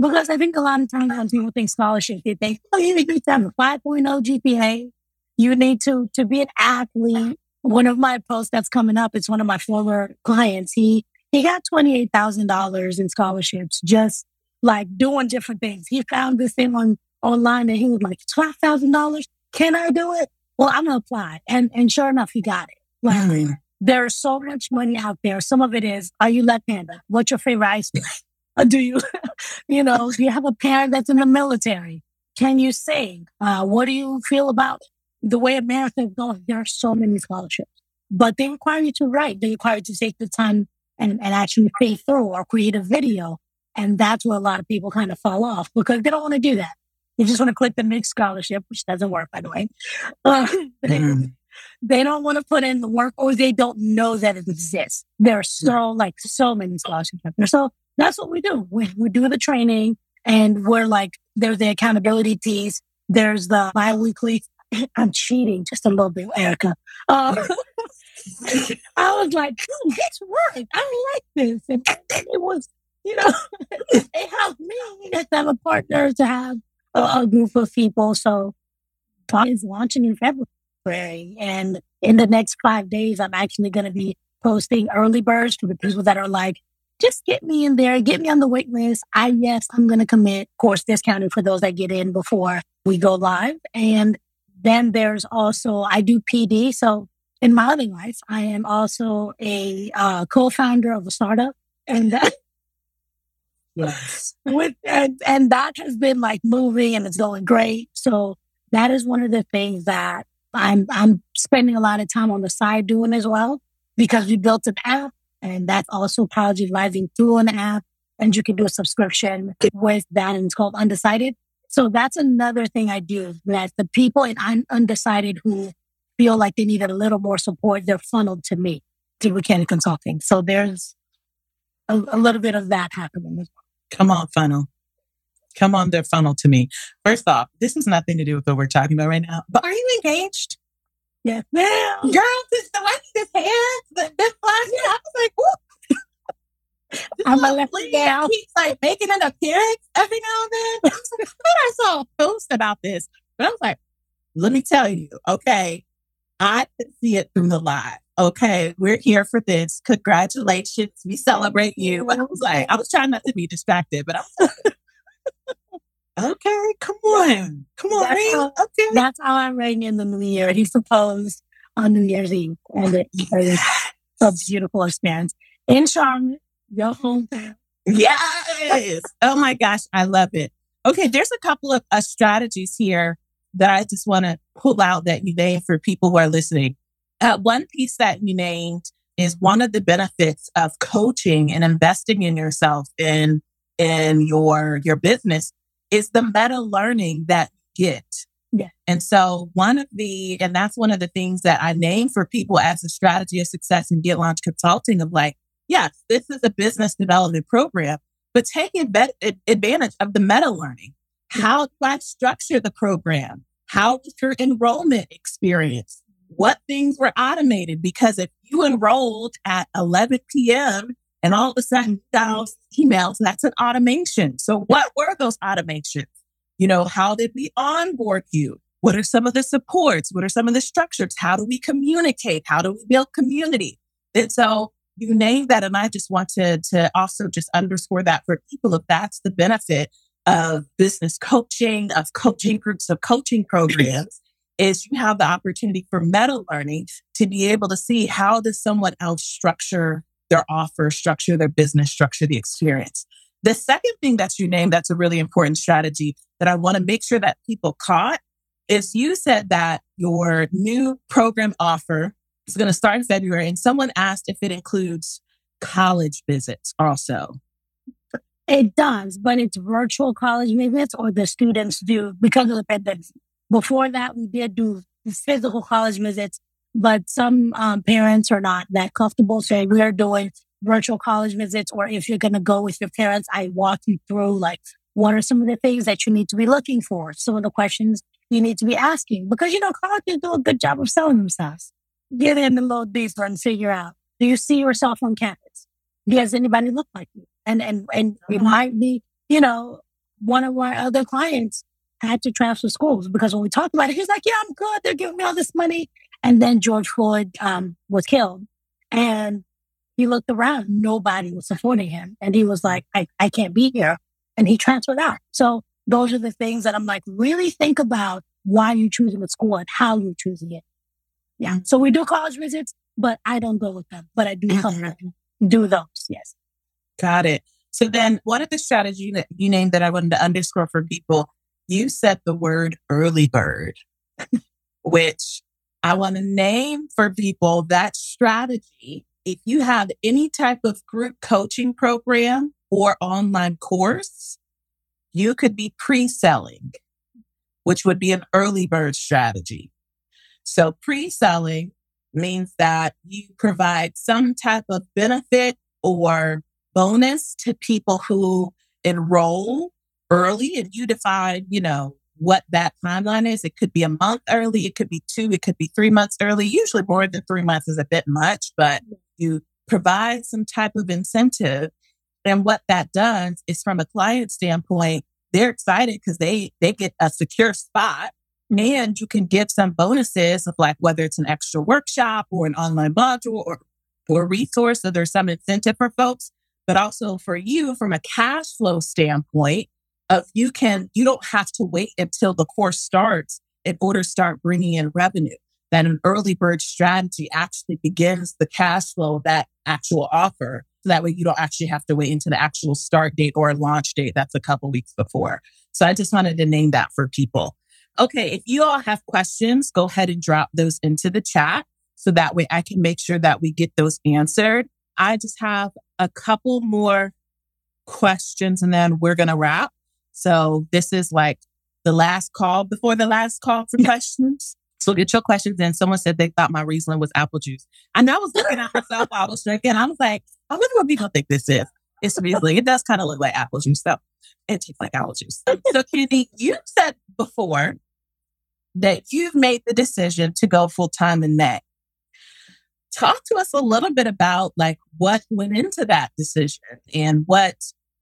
Because I think a lot of times when people think scholarship, they think, oh, you need to have a 5.0 GPA. You need to be an athlete. One of my posts that's coming up, it's one of my former clients. He got $28,000 in scholarships, just like doing different things. He found this thing online and he was like, $12,000. Can I do it? Well, I'm going to apply. And sure enough, he got it. Like, There is so much money out there. Some of it is, are you left-handed? What's your favorite ice cream? Do you, do you have a parent that's in the military? Can you sing? What do you feel about it? The way America is going, there are so many scholarships. But they require you to write. They require you to take the time and actually pay through or create a video. And that's where a lot of people kind of fall off because they don't want to do that. They just want to click the mixed scholarship, which doesn't work, by the way. They don't want to put in the work or they don't know that it exists. There are so many scholarships out there. So that's what we do. We do the training and we're like, there's the accountability piece. There's the bi-weekly. I'm cheating just a little bit, Erica. I was like, this worked. I like this. And it was, it helped me to have a partner, to have a group of people. So it's launching in February. And in the next 5 days, I'm actually going to be posting early birds for the people that are like, just get me in there, get me on the wait list. I'm going to commit. Of course, discounted for those that get in before we go live. And then there's also, I do PD. So in my living life, I am also a co-founder of a startup. And that, and that has been like moving and it's going great. So that is one of the things that I'm spending a lot of time on the side doing as well, because we built an app. And that's also College Rising through an app. And you can do a subscription with that. And it's called Undecided. So that's another thing I do. That the people in Undecided who feel like they need a little more support, they're funneled to me, to Candide Consulting. So there's a little bit of that happening as well. Come on, funnel. Come on, their funnel to me. First off, this has nothing to do with what we're talking about right now. But are you engaged? Yes, ma'am. Girl, this the way this hands, this flash, I was like, whoop. I'm a left down. He's like making an appearance every now and then. I was like, I saw a post about this. But I was like, let me tell you, okay, I could see it through the live. Okay, we're here for this. Congratulations. We celebrate you. But I was like, I was trying not to be distracted, but I was like, okay, come on. Come on, Rain. Okay. That's how I'm writing in the new year. He proposed on New Year's Eve. And it was a beautiful experience. In Charlotte, your hometown. Yes. Oh my gosh, I love it. Okay, there's a couple of strategies here that I just want to pull out that you named for people who are listening. One piece that you named is one of the benefits of coaching and investing in yourself in your business is the meta learning that you get. Yeah. And so that's one of the things that I named for people as a strategy of success in Get Launched Consulting of like, yes, this is a business development program, but take advantage of the meta learning. How do I structure the program? How was your enrollment experience? What things were automated? Because if you enrolled at 11 p.m. and all of a sudden those emails, that's an automation. So what were those automations? How did we onboard you? What are some of the supports? What are some of the structures? How do we communicate? How do we build community? And so you named that. And I just wanted to also just underscore that for people, if that's the benefit of business coaching, of coaching groups, of coaching programs, is you have the opportunity for meta learning to be able to see how does someone else structure their offer, structure their business, structure the experience. The second thing that you named that's a really important strategy that I want to make sure that people caught is you said that your new program offer is going to start in February and someone asked if it includes college visits also. It does, but it's virtual college visits or the students do because of the pandemic. Before that, we did do physical college visits, but some parents are not that comfortable. So we are doing virtual college visits, or if you're going to go with your parents, I walk you through like, what are some of the things that you need to be looking for? Some of the questions you need to be asking because, colleges do a good job of selling themselves. Get in a little deeper and figure out, do you see yourself on campus? Does anybody look like you? And it might be, one of our other clients had to transfer schools because when we talked about it, he was like, yeah, I'm good. They're giving me all this money. And then George Floyd was killed. And he looked around. Nobody was supporting him. And he was like, I can't be here. And he transferred out. So those are the things that I'm like, really think about why you're choosing a school and how you're choosing it. Yeah. So we do college visits, but I don't go with them. But I do do those. Yes. Got it. So then one of the strategies that you named that I wanted to underscore for people, you said the word early bird, which I want to name for people that strategy. If you have any type of group coaching program or online course, you could be pre-selling, which would be an early bird strategy. So pre-selling means that you provide some type of benefit or bonus to people who enroll early, and you define, you know, what that timeline is. It could be a month early, it could be 2, it could be 3 months early. Usually more than 3 months is a bit much, but you provide some type of incentive. And what that does is, from a client standpoint, they're excited because they get a secure spot, and you can give some bonuses of, like, whether it's an extra workshop or an online module or a resource. So there's some incentive for folks, but also for you from a cash flow standpoint, you don't have to wait until the course starts in order to start bringing in revenue. That an early bird strategy actually begins the cash flow of that actual offer. So that way you don't actually have to wait until the actual start date or launch date. That's a couple weeks before. So I just wanted to name that for people. Okay. If you all have questions, go ahead and drop those into the chat. So that way I can make sure that we get those answered. I just have a couple more questions and then we're going to wrap. So this is like the last call before the last call for questions. So get your questions in. Someone said they thought my Riesling was apple juice. And I was looking at myself while I was drinking. I was like, I wonder what people think this is. It's Riesling. It does kind of look like apple juice, though. It tastes like apple juice. So Candy, you said before that you've made the decision to go full-time in May. Talk to us a little bit about, like, what went into that decision and what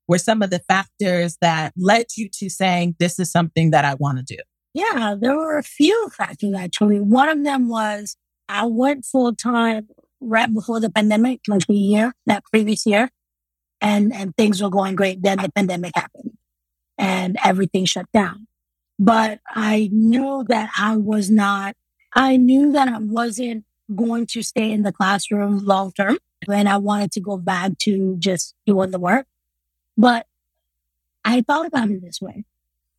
were some of the factors that led you to saying, this is something that I want to do? Yeah, there were a few factors, actually. One of them was I went full-time right before the pandemic, like the year, that previous year, and things were going great. Then the pandemic happened and everything shut down. But I knew that I wasn't going to stay in the classroom long term, and I wanted to go back to just doing the work. But I thought about it this way.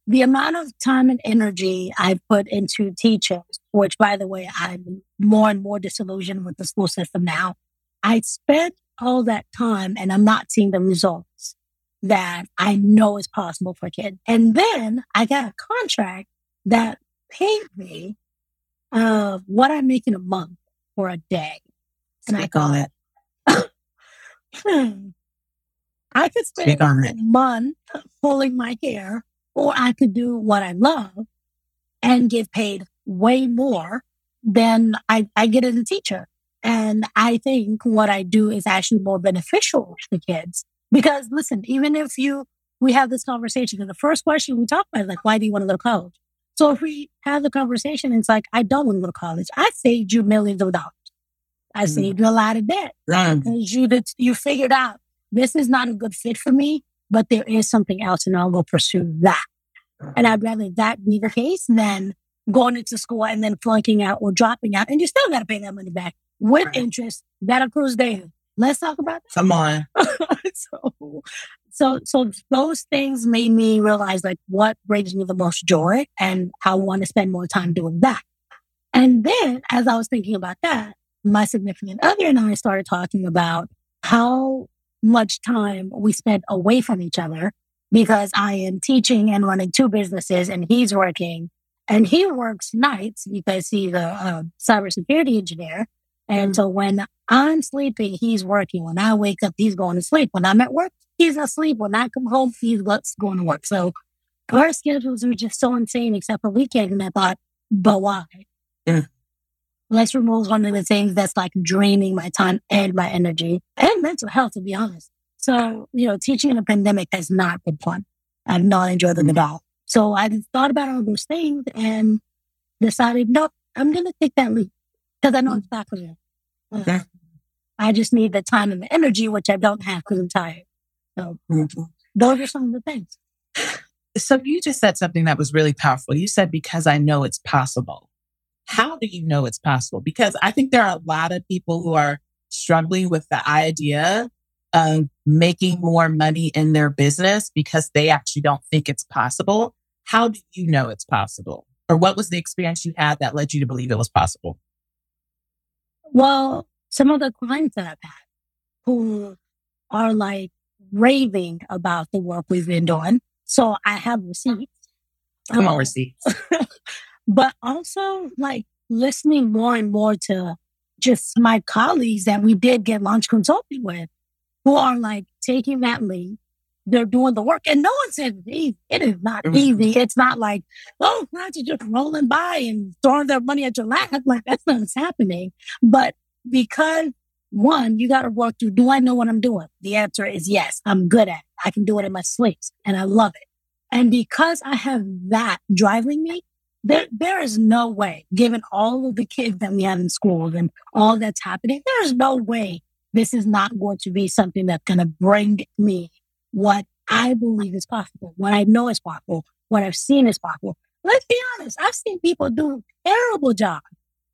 The amount of time and energy I put into teaching, which, by the way, I'm more and more disillusioned with the school system now. I spent all that time and I'm not seeing the results that I know is possible for kids. And then I got a contract that paid me what I make in a month for a day. And I thought, I could spend a month pulling my hair, or I could do what I love and get paid way more than I get as a teacher. And I think what I do is actually more beneficial to kids. Because listen, even if we have this conversation, and the first question we talk about is like, why do you want to go to college? So if we have the conversation, it's like, I don't want to go to college. I saved you millions of dollars. I saved you a lot of debt. Because you figured out, this is not a good fit for me, but there is something else and I'll go pursue that. And I'd rather that be the case than going into school and then flunking out or dropping out. And you still got to pay that money back with interest. That accrues daily. Let's talk about that. Come on. So those things made me realize, like, what brings me the most joy and I want to spend more time doing that. And then as I was thinking about that, my significant other and I started talking about how much time we spent away from each other, because I am teaching and running two businesses and he's working, and he works nights because he's a cybersecurity engineer. And so when I'm sleeping, he's working. When I wake up, he's going to sleep. When I'm at work, he's asleep. When I come home, he's going to work. So our schedules were just so insane except for weekend. And I thought, but why? Yeah. Let's remove one of the things that's like draining my time and my energy and mental health, to be honest. So, you know, teaching in a pandemic has not been fun. I did not enjoy them at all. So I thought about all those things and decided, no, I'm going to take that leap because I know it's not clear. Okay. I just need the time and the energy, which I don't have because I'm tired. So those are some of the things. So you just said something that was really powerful. You said, because I know it's possible. How do you know it's possible? Because I think there are a lot of people who are struggling with the idea of making more money in their business because they actually don't think it's possible. How do you know it's possible? Or what was the experience you had that led you to believe it was possible? Well, some of the clients that I've had who are like raving about the work we've been doing. So I have receipts. Come on, receipts. But also like listening more and more to just my colleagues that we did Get Launched Consulting with, who are like taking that lead. They're doing the work. And no one said it's easy. It is not easy. It's not like, oh, clients are just rolling by and throwing their money at your lap. Like, that's not what's happening. But because, one, you got to work through, do I know what I'm doing? The answer is yes, I'm good at it. I can do it in my sleep and I love it. And because I have that driving me, there is no way, given all of the kids that we had in schools and all that's happening, there is no way this is not going to be something that's going to bring me what I believe is possible, what I know is possible, what I've seen is possible. Let's be honest. I've seen people do terrible jobs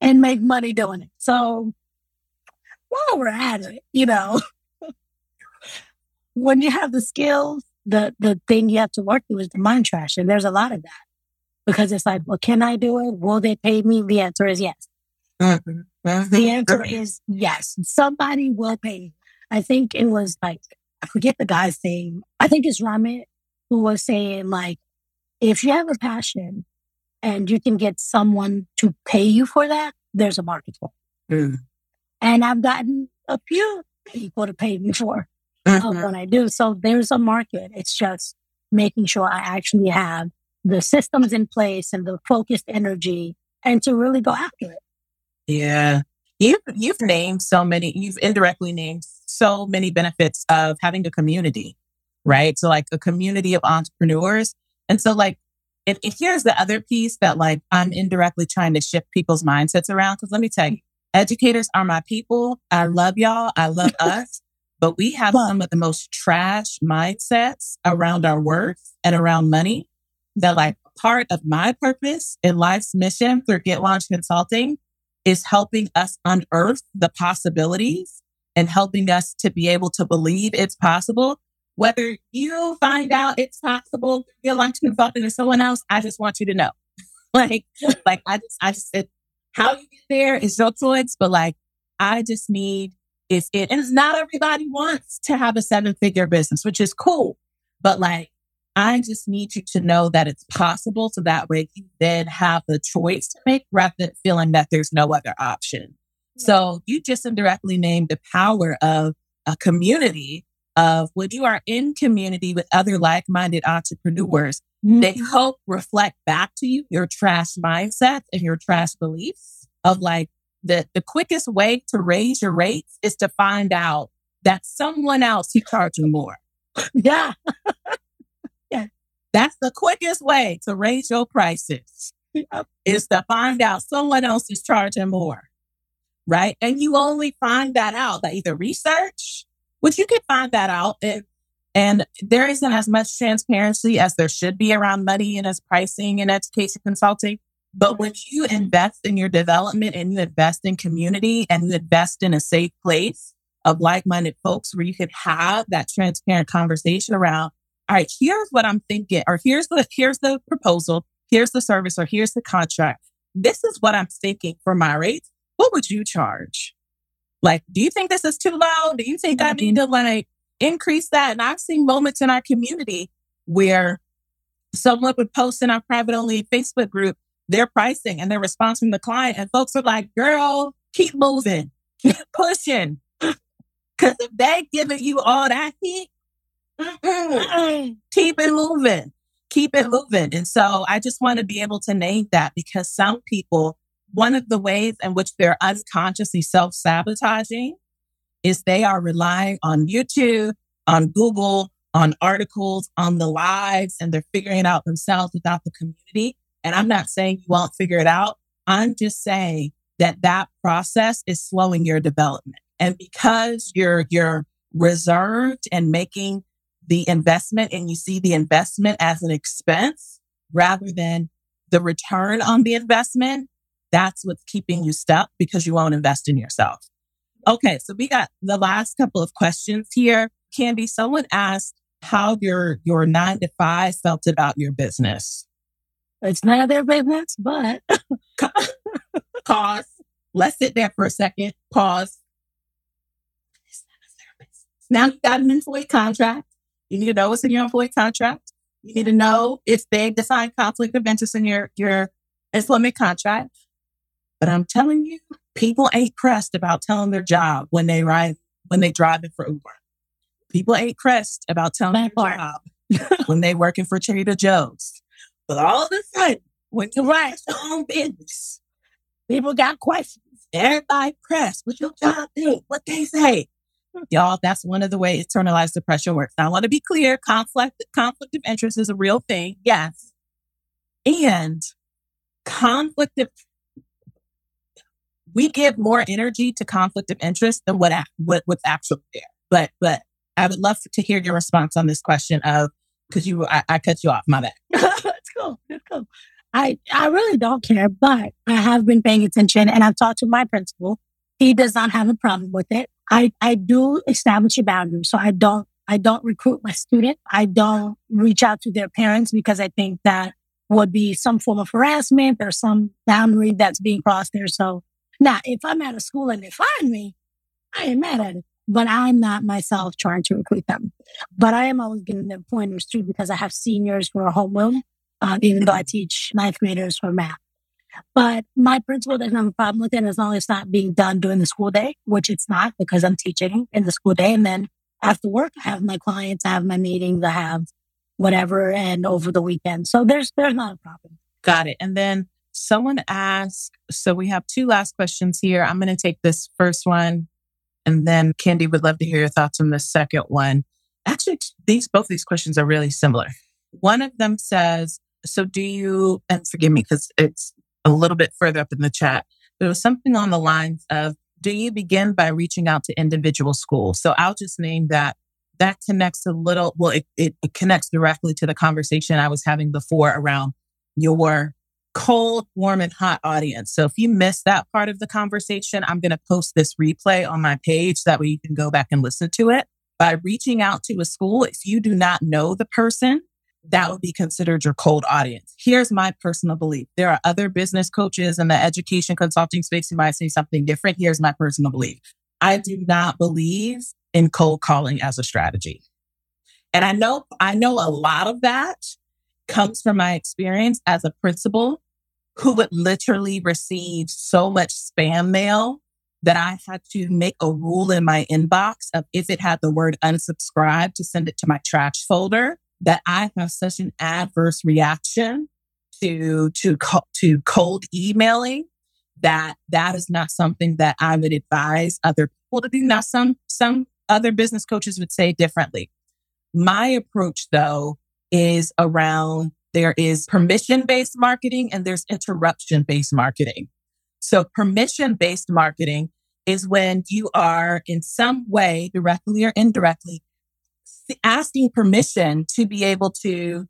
and make money doing it. So while we're at it, you know, when you have the skills, the thing you have to work through is the mind trash. And there's a lot of that. Because it's like, well, can I do it? Will they pay me? The answer is yes. The answer is yes. Somebody will pay me. I think it was like, I forget the guy's name. I think it's Ramit who was saying like, if you have a passion and you can get someone to pay you for that, there's a market for it. And I've gotten a few people to pay me for what I do. So there's a market. It's just making sure I actually have the systems in place and the focused energy and to really go after it. Yeah. You've named so many, you've indirectly named so many benefits of having a community, right? So like a community of entrepreneurs. And so like, and here's the other piece that like I'm indirectly trying to shift people's mindsets around. Cause let me tell you, educators are my people. I love y'all. I love us. But we have some of the most trash mindsets around our worth and around money. That like part of my purpose and life's mission through Get Launched Consulting is helping us unearth the possibilities and helping us to be able to believe it's possible. Whether you find out it's possible through Get Launched Consulting or someone else, I just want you to know. How you get there is your choice, but like I just need is it. And it's not everybody wants to have a 7-figure business, which is cool, but like I just need you to know that it's possible so that way you then have the choice to make rather than feeling that there's no other option. So you just indirectly named the power of a community of when you are in community with other like-minded entrepreneurs, they help reflect back to you your trash mindset and your trash beliefs of like the quickest way to raise your rates is to find out that someone else is charging more. Yeah. That's the quickest way to raise your prices is to find out someone else is charging more, right? And you only find that out by either research, which you can find that out. And there isn't as much transparency as there should be around money and as pricing and education consulting. But when you invest in your development and you invest in community and you invest in a safe place of like-minded folks where you can have that transparent conversation around, all right, here's what I'm thinking, or here's the proposal, here's the service, or here's the contract. This is what I'm thinking for my rates. What would you charge? Like, do you think this is too low? Do you think I need to like increase that? And I've seen moments in our community where someone would post in our private only Facebook group their pricing and their response from the client. And folks are like, girl, keep moving, keep pushing. Because if they're giving you all that heat, keep it moving. Keep it moving. And so I just want to be able to name that because some people, one of the ways in which they're unconsciously self-sabotaging is they are relying on YouTube, on Google, on articles, on the lives, and they're figuring it out themselves without the community. And I'm not saying you won't figure it out. I'm just saying that that process is slowing your development. And because you're reserved and making the investment, and you see the investment as an expense rather than the return on the investment, that's what's keeping you stuck, because you won't invest in yourself. Okay, so we got the last couple of questions here. Candy, someone asked how your 9-to-5 felt about your business. It's none of their business, but pause. Let's sit there for a second. Pause. It's none of their business. Now you got an employee contract. You need to know what's in your employee contract. You need to know if they define conflict of interest in your employment contract. But I'm telling you, people ain't pressed about telling their job when they driving for Uber. People ain't pressed about telling their job when they working for Trader Joe's. But all of a sudden, when you write your own business, people got questions. Everybody pressed. What your job do? What they say? Y'all, that's one of the ways internalized depression works. Now, I want to be clear. Conflict of interest is a real thing. Yes. And we give more energy to conflict of interest than what's actually there. But I would love to hear your response on this question of, because I cut you off, my bad. It's cool. I really don't care, but I have been paying attention, and I've talked to my principal. He does not have a problem with it. I do establish a boundary. So I don't recruit my student. I don't reach out to their parents, because I think that would be some form of harassment or some boundary that's being crossed there. So now, if I'm at a school and they find me, I ain't mad at it. But I'm not myself trying to recruit them. But I am always giving them pointers too, because I have seniors who are homeroom, even though I teach 9th graders for math. But my principal doesn't have a problem with it, as long as it's not being done during the school day, which it's not, because I'm teaching in the school day. And then after work, I have my clients, I have my meetings, I have whatever, and over the weekend. So there's not a problem. Got it. And then someone asked, so we have two last questions here. I'm going to take this first one. And then Candy would love to hear your thoughts on the second one. Actually, both these questions are really similar. One of them says, so do you, and forgive me because it's a little bit further up in the chat, there was something on the lines of, do you begin by reaching out to individual schools? So I'll just name that connects a little, well, it connects directly to the conversation I was having before around your cold, warm, and hot audience. So if you missed that part of the conversation, I'm going to post this replay on my page. That way you can go back and listen to it. By reaching out to a school, if you do not know the person, that would be considered your cold audience. Here's my personal belief. There are other business coaches in the education consulting space who might say something different. Here's my personal belief. I do not believe in cold calling as a strategy. And I know a lot of that comes from my experience as a principal who would literally receive so much spam mail that I had to make a rule in my inbox of, if it had the word unsubscribe, to send it to my trash folder, that I have such an adverse reaction to cold emailing that is not something that I would advise other people to do. Now, some other business coaches would say differently. My approach, though, is around, there is permission-based marketing and there's interruption-based marketing. So permission-based marketing is when you are in some way, directly or indirectly, asking permission to be able to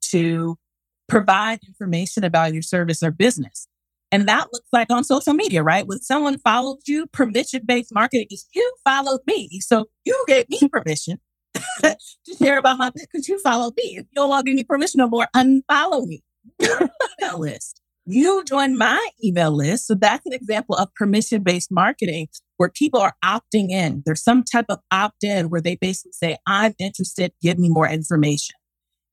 provide information about your service or business. And that looks like on social media, right? When someone followed you, permission-based marketing is, you followed me, so you gave me permission to share about my business because you followed me. If you don't want any permission no more, unfollow me. Email list. You joined my email list. So that's an example of permission-based marketing where people are opting in. There's some type of opt-in where they basically say, I'm interested, give me more information.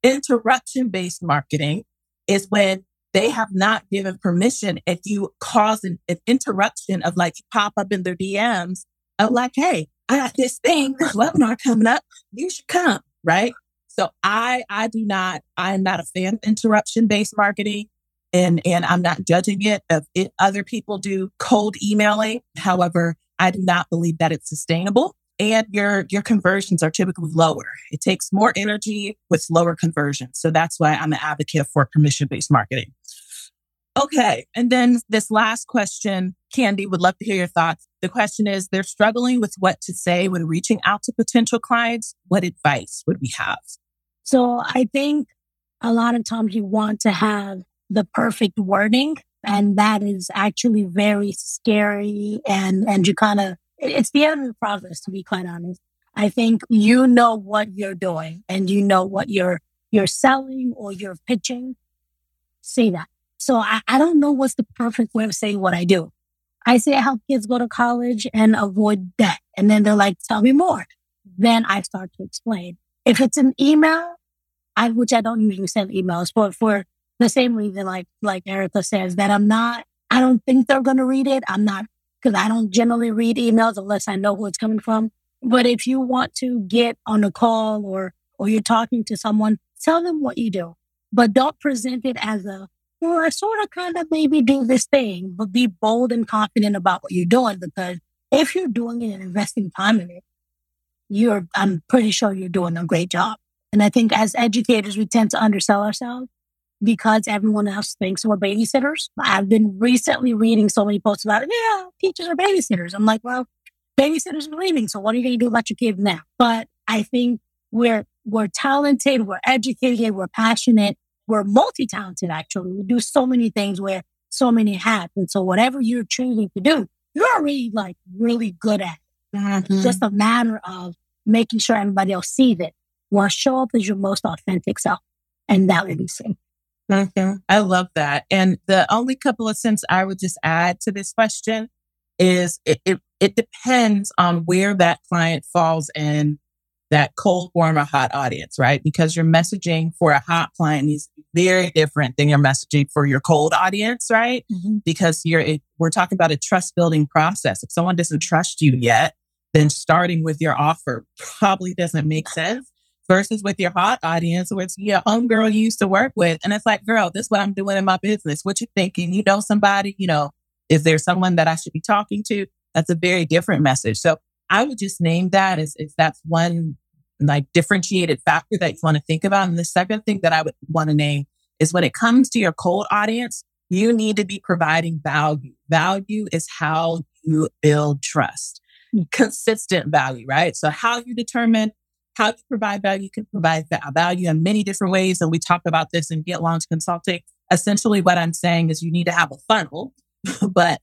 Interruption-based marketing is when they have not given permission. If you cause an interruption of, like, you pop up in their DMs of, like, hey, I got this thing, this webinar coming up, you should come, right? So I am not a fan of interruption-based marketing, and I'm not judging it. If other people do cold emailing. However, I do not believe that it's sustainable. and your conversions are typically lower. It takes more energy with lower conversions. So that's why I'm an advocate for permission-based marketing. Okay. And then this last question, Candy, would love to hear your thoughts. The question is, they're struggling with what to say when reaching out to potential clients. What advice would we have? So I think a lot of times you want to have the perfect wording, and that is actually very scary. And you kind of, it's the end of the process, to be quite honest. I think you know what you're doing and you know what you're selling or you're pitching. Say that. So I don't know what's the perfect way of saying what I do. I say I help kids go to college and avoid debt. And then they're like, tell me more. Then I start to explain. If it's an email, which I don't usually send emails for the same reason, like Erica says, that I don't think they're going to read it. Because I don't generally read emails unless I know who it's coming from. But if you want to get on a call or you're talking to someone, tell them what you do. But don't present it as well, I sort of kind of maybe do this thing, but be bold and confident about what you're doing, because if you're doing it and investing time in it, I'm pretty sure you're doing a great job. And I think as educators, we tend to undersell ourselves because everyone else thinks we're babysitters. I've been recently reading so many posts about, teachers are babysitters. I'm like, well, babysitters are leaving, so what are you going to do about your kids now? But I think we're talented, we're educated, we're passionate. We're multi-talented, actually. We do so many things, wear so many hats. And so whatever you're choosing to do, you're already really good at it. Mm-hmm. It's just a matter of making sure everybody else sees it. Well, show up as your most authentic self. And that would be safe. Mm-hmm. I love that. And the only couple of cents I would just add to this question is it depends on where that client falls in that cold, warm, or hot audience, right? Because your messaging for a hot client is very different than your messaging for your cold audience, right? Mm-hmm. Because we're talking about a trust building process. If someone doesn't trust you yet, then starting with your offer probably doesn't make sense versus with your hot audience, which your homegirl you used to work with. And it's like, girl, this is what I'm doing in my business. What you thinking? You know somebody, is there someone that I should be talking to? That's a very different message. So I would just name that as that's one differentiated factor that you want to think about. And the second thing that I would want to name is when it comes to your cold audience, you need to be providing value. Value is how you build trust. Consistent value, right? So how you determine how you provide value, you can provide value in many different ways. And we talk about this in Get Launched Consulting. Essentially what I'm saying is you need to have a funnel, but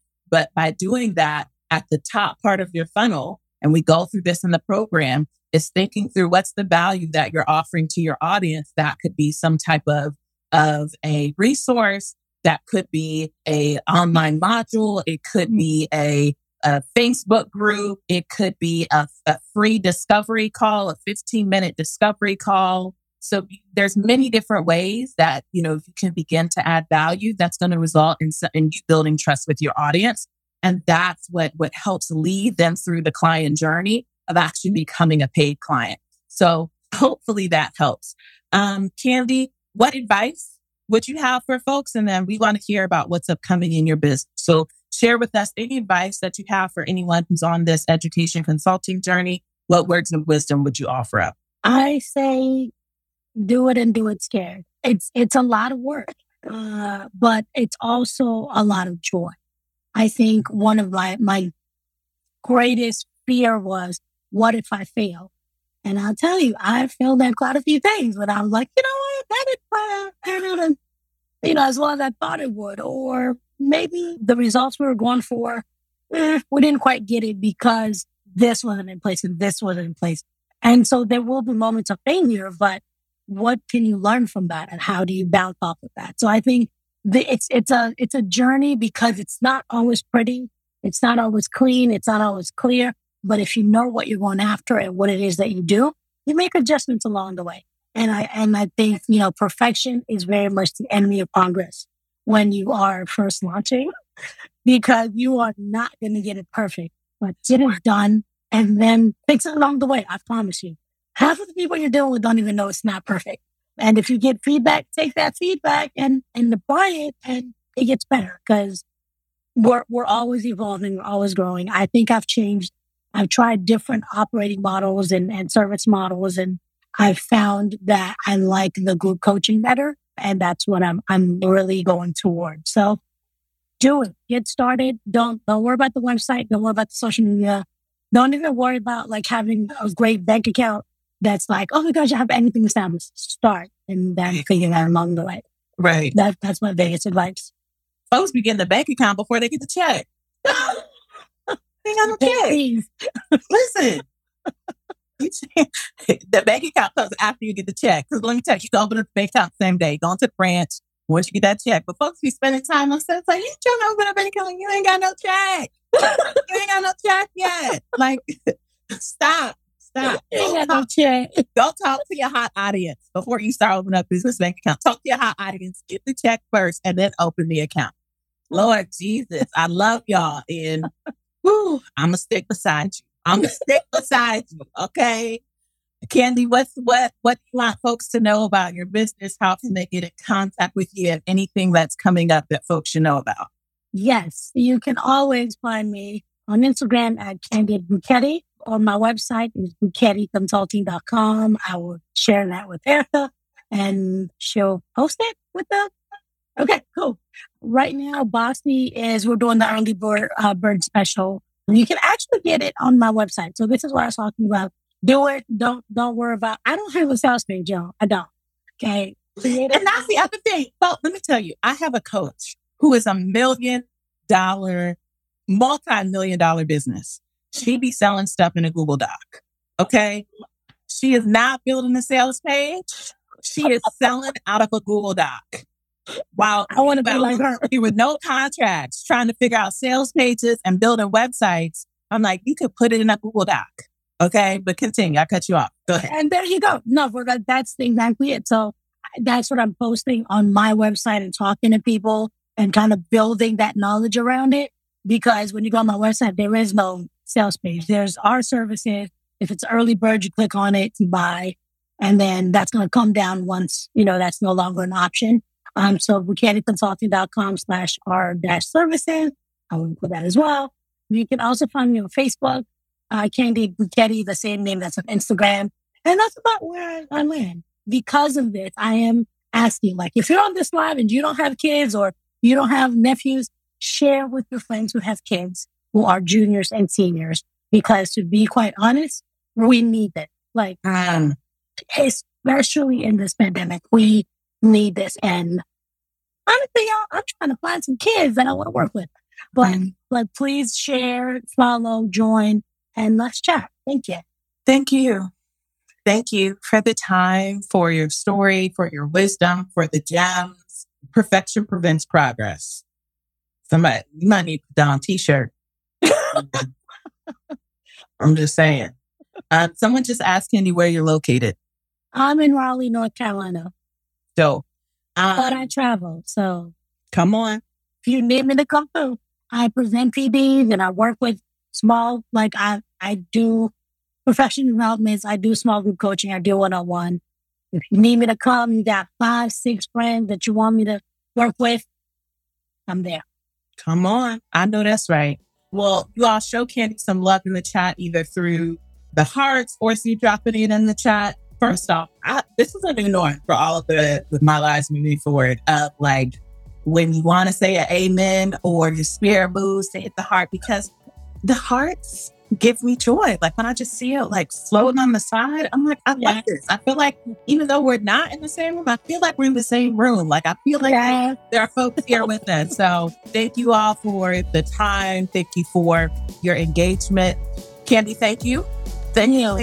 by doing that at the top part of your funnel, and we go through this in the program, is thinking through what's the value that you're offering to your audience. That could be some type of a resource. That could be a online module. It could be a Facebook group. It could be a free discovery call, a 15-minute discovery call. So there's many different ways that, if you can begin to add value, that's going to result in you building trust with your audience. And that's what helps lead them through the client journey of actually becoming a paid client. So hopefully that helps. Candy, what advice would you have for folks? And then we want to hear about what's upcoming in your business. So share with us any advice that you have for anyone who's on this education consulting journey. What words of wisdom would you offer up? I say do it and do it scared. It's a lot of work, but it's also a lot of joy. I think one of my greatest fear was, what if I fail? And I'll tell you, I failed at quite a few things, but I was like, that didn't turn out, as well as I thought it would. Or maybe the results we were going for, we didn't quite get it because this wasn't in place and this wasn't in place. And so there will be moments of failure, but what can you learn from that? And how do you bounce off of that? So I think it's a journey, because it's not always pretty. It's not always clean. It's not always clear. But if you know what you're going after and what it is that you do, you make adjustments along the way. And I think, perfection is very much the enemy of progress when you are first launching, because you are not going to get it perfect, but get it done and then fix it along the way. I promise you, half of the people you're dealing with don't even know it's not perfect. And if you get feedback, take that feedback and apply it, and it gets better, because we're always evolving, we're always growing. I think I've changed I've tried different operating models and service models, and I've found that I like the group coaching better. And that's what I'm really going toward. So do it. Get started. Don't worry about the website. Don't worry about the social media. Don't even worry about like having a great bank account that's like, oh my gosh, I have anything established. Start and then figure out along the way. Right. That's my biggest advice. Folks begin the bank account before they get the check. They got no check. Listen. The bank account comes after you get the check. Because let me tell you, you can open up the bank account the same day. Go into the branch once you get that check. But folks be spending time on stuff like, you trying to open up a bank account and you ain't got no check. You ain't got no check yet. Like, stop. You ain't got no check. Go talk to your hot audience before you start opening up business bank account. Talk to your hot audience. Get the check first and then open the account. Lord Jesus, I love y'all. And whew, I'm going to stick beside you. I'm going to stick beside you, okay? Candy, what do you want folks to know about your business? How can they get in contact with you and anything that's coming up that folks should know about? Yes, you can always find me on Instagram at Candide Bukedi, or my website is bukediconsulting.com. I will share that with Erica, and she'll post it with the... Okay, cool. Right now, Bossy we're doing the early bird special. You can actually get it on my website. So this is what I was talking about. Do it. Don't worry about. I don't have a sales page, y'all. I don't. Okay. And that's the other thing. Well, let me tell you, I have a coach who is multi-million dollar business. She be selling stuff in a Google Doc. Okay. She is not building a sales page. She is selling out of a Google Doc. Wow, I want to be like her. She with no contracts, trying to figure out sales pages and building websites. I'm like, you could put it in a Google Doc. Okay, but continue. I cut you off. Go ahead. And there you go. No, that's exactly it. So that's what I'm posting on my website and talking to people and kind of building that knowledge around it. Because when you go on my website, there is no sales page. There's our services. If it's early bird, you click on it and buy. And then that's going to come down once, that's no longer an option. So bukediconsulting.com/r-services. I will put that as well. You can also find me on Facebook, Candide Bukedi, the same name that's on Instagram. And that's about where I land. Because of this, I am asking, like, if you're on this live and you don't have kids or you don't have nephews, share with your friends who have kids, who are juniors and seniors. Because to be quite honest, we need it. Like, especially in this pandemic, we need this. And honestly, y'all, I'm trying to find some kids that I want to work with. But like, please share, follow, join, and let's chat. Thank you. Thank you. Thank you for the time, for your story, for your wisdom, for the gems. Perfection prevents progress. Somebody, you might need to put on a t-shirt. I'm just saying. Someone just asked Candy where you're located. I'm in Raleigh, North Carolina. So, but I travel, so come on. If you need me to come through, I present PDs and I work with small. Like I do professional developments. I do small group coaching. I do 1-on-1. If you need me to come, you got 5, 6 friends that you want me to work with. I'm there. Come on, I know that's right. Well, you all show Candy some love in the chat, either through the hearts or through dropping it in the chat. First off, this is a new norm for all of the My Lives Moving Forward. Like, when you want to say an amen or your spirit moves to hit the heart, because the hearts give me joy. Like, when I just see it, like, floating on the side, I'm like, I like this. I feel like even though we're not in the same room, I feel like we're in the same room. Like, I feel like there are folks here with us. So thank you all for the time. Thank you for your engagement. Candy, thank you. Thank you.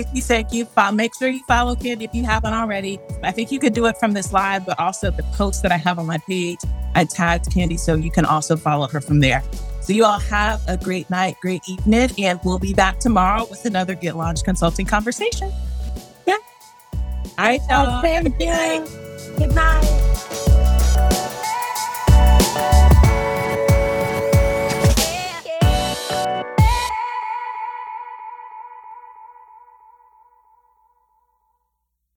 Make sure you follow Candy if you haven't already. I think you could do it from this live, but also the posts that I have on my page, I tagged Candy, so you can also follow her from there. So you all have a great night, great evening, and we'll be back tomorrow with another Get Launched Consulting conversation. Yeah. All right, y'all. Good night.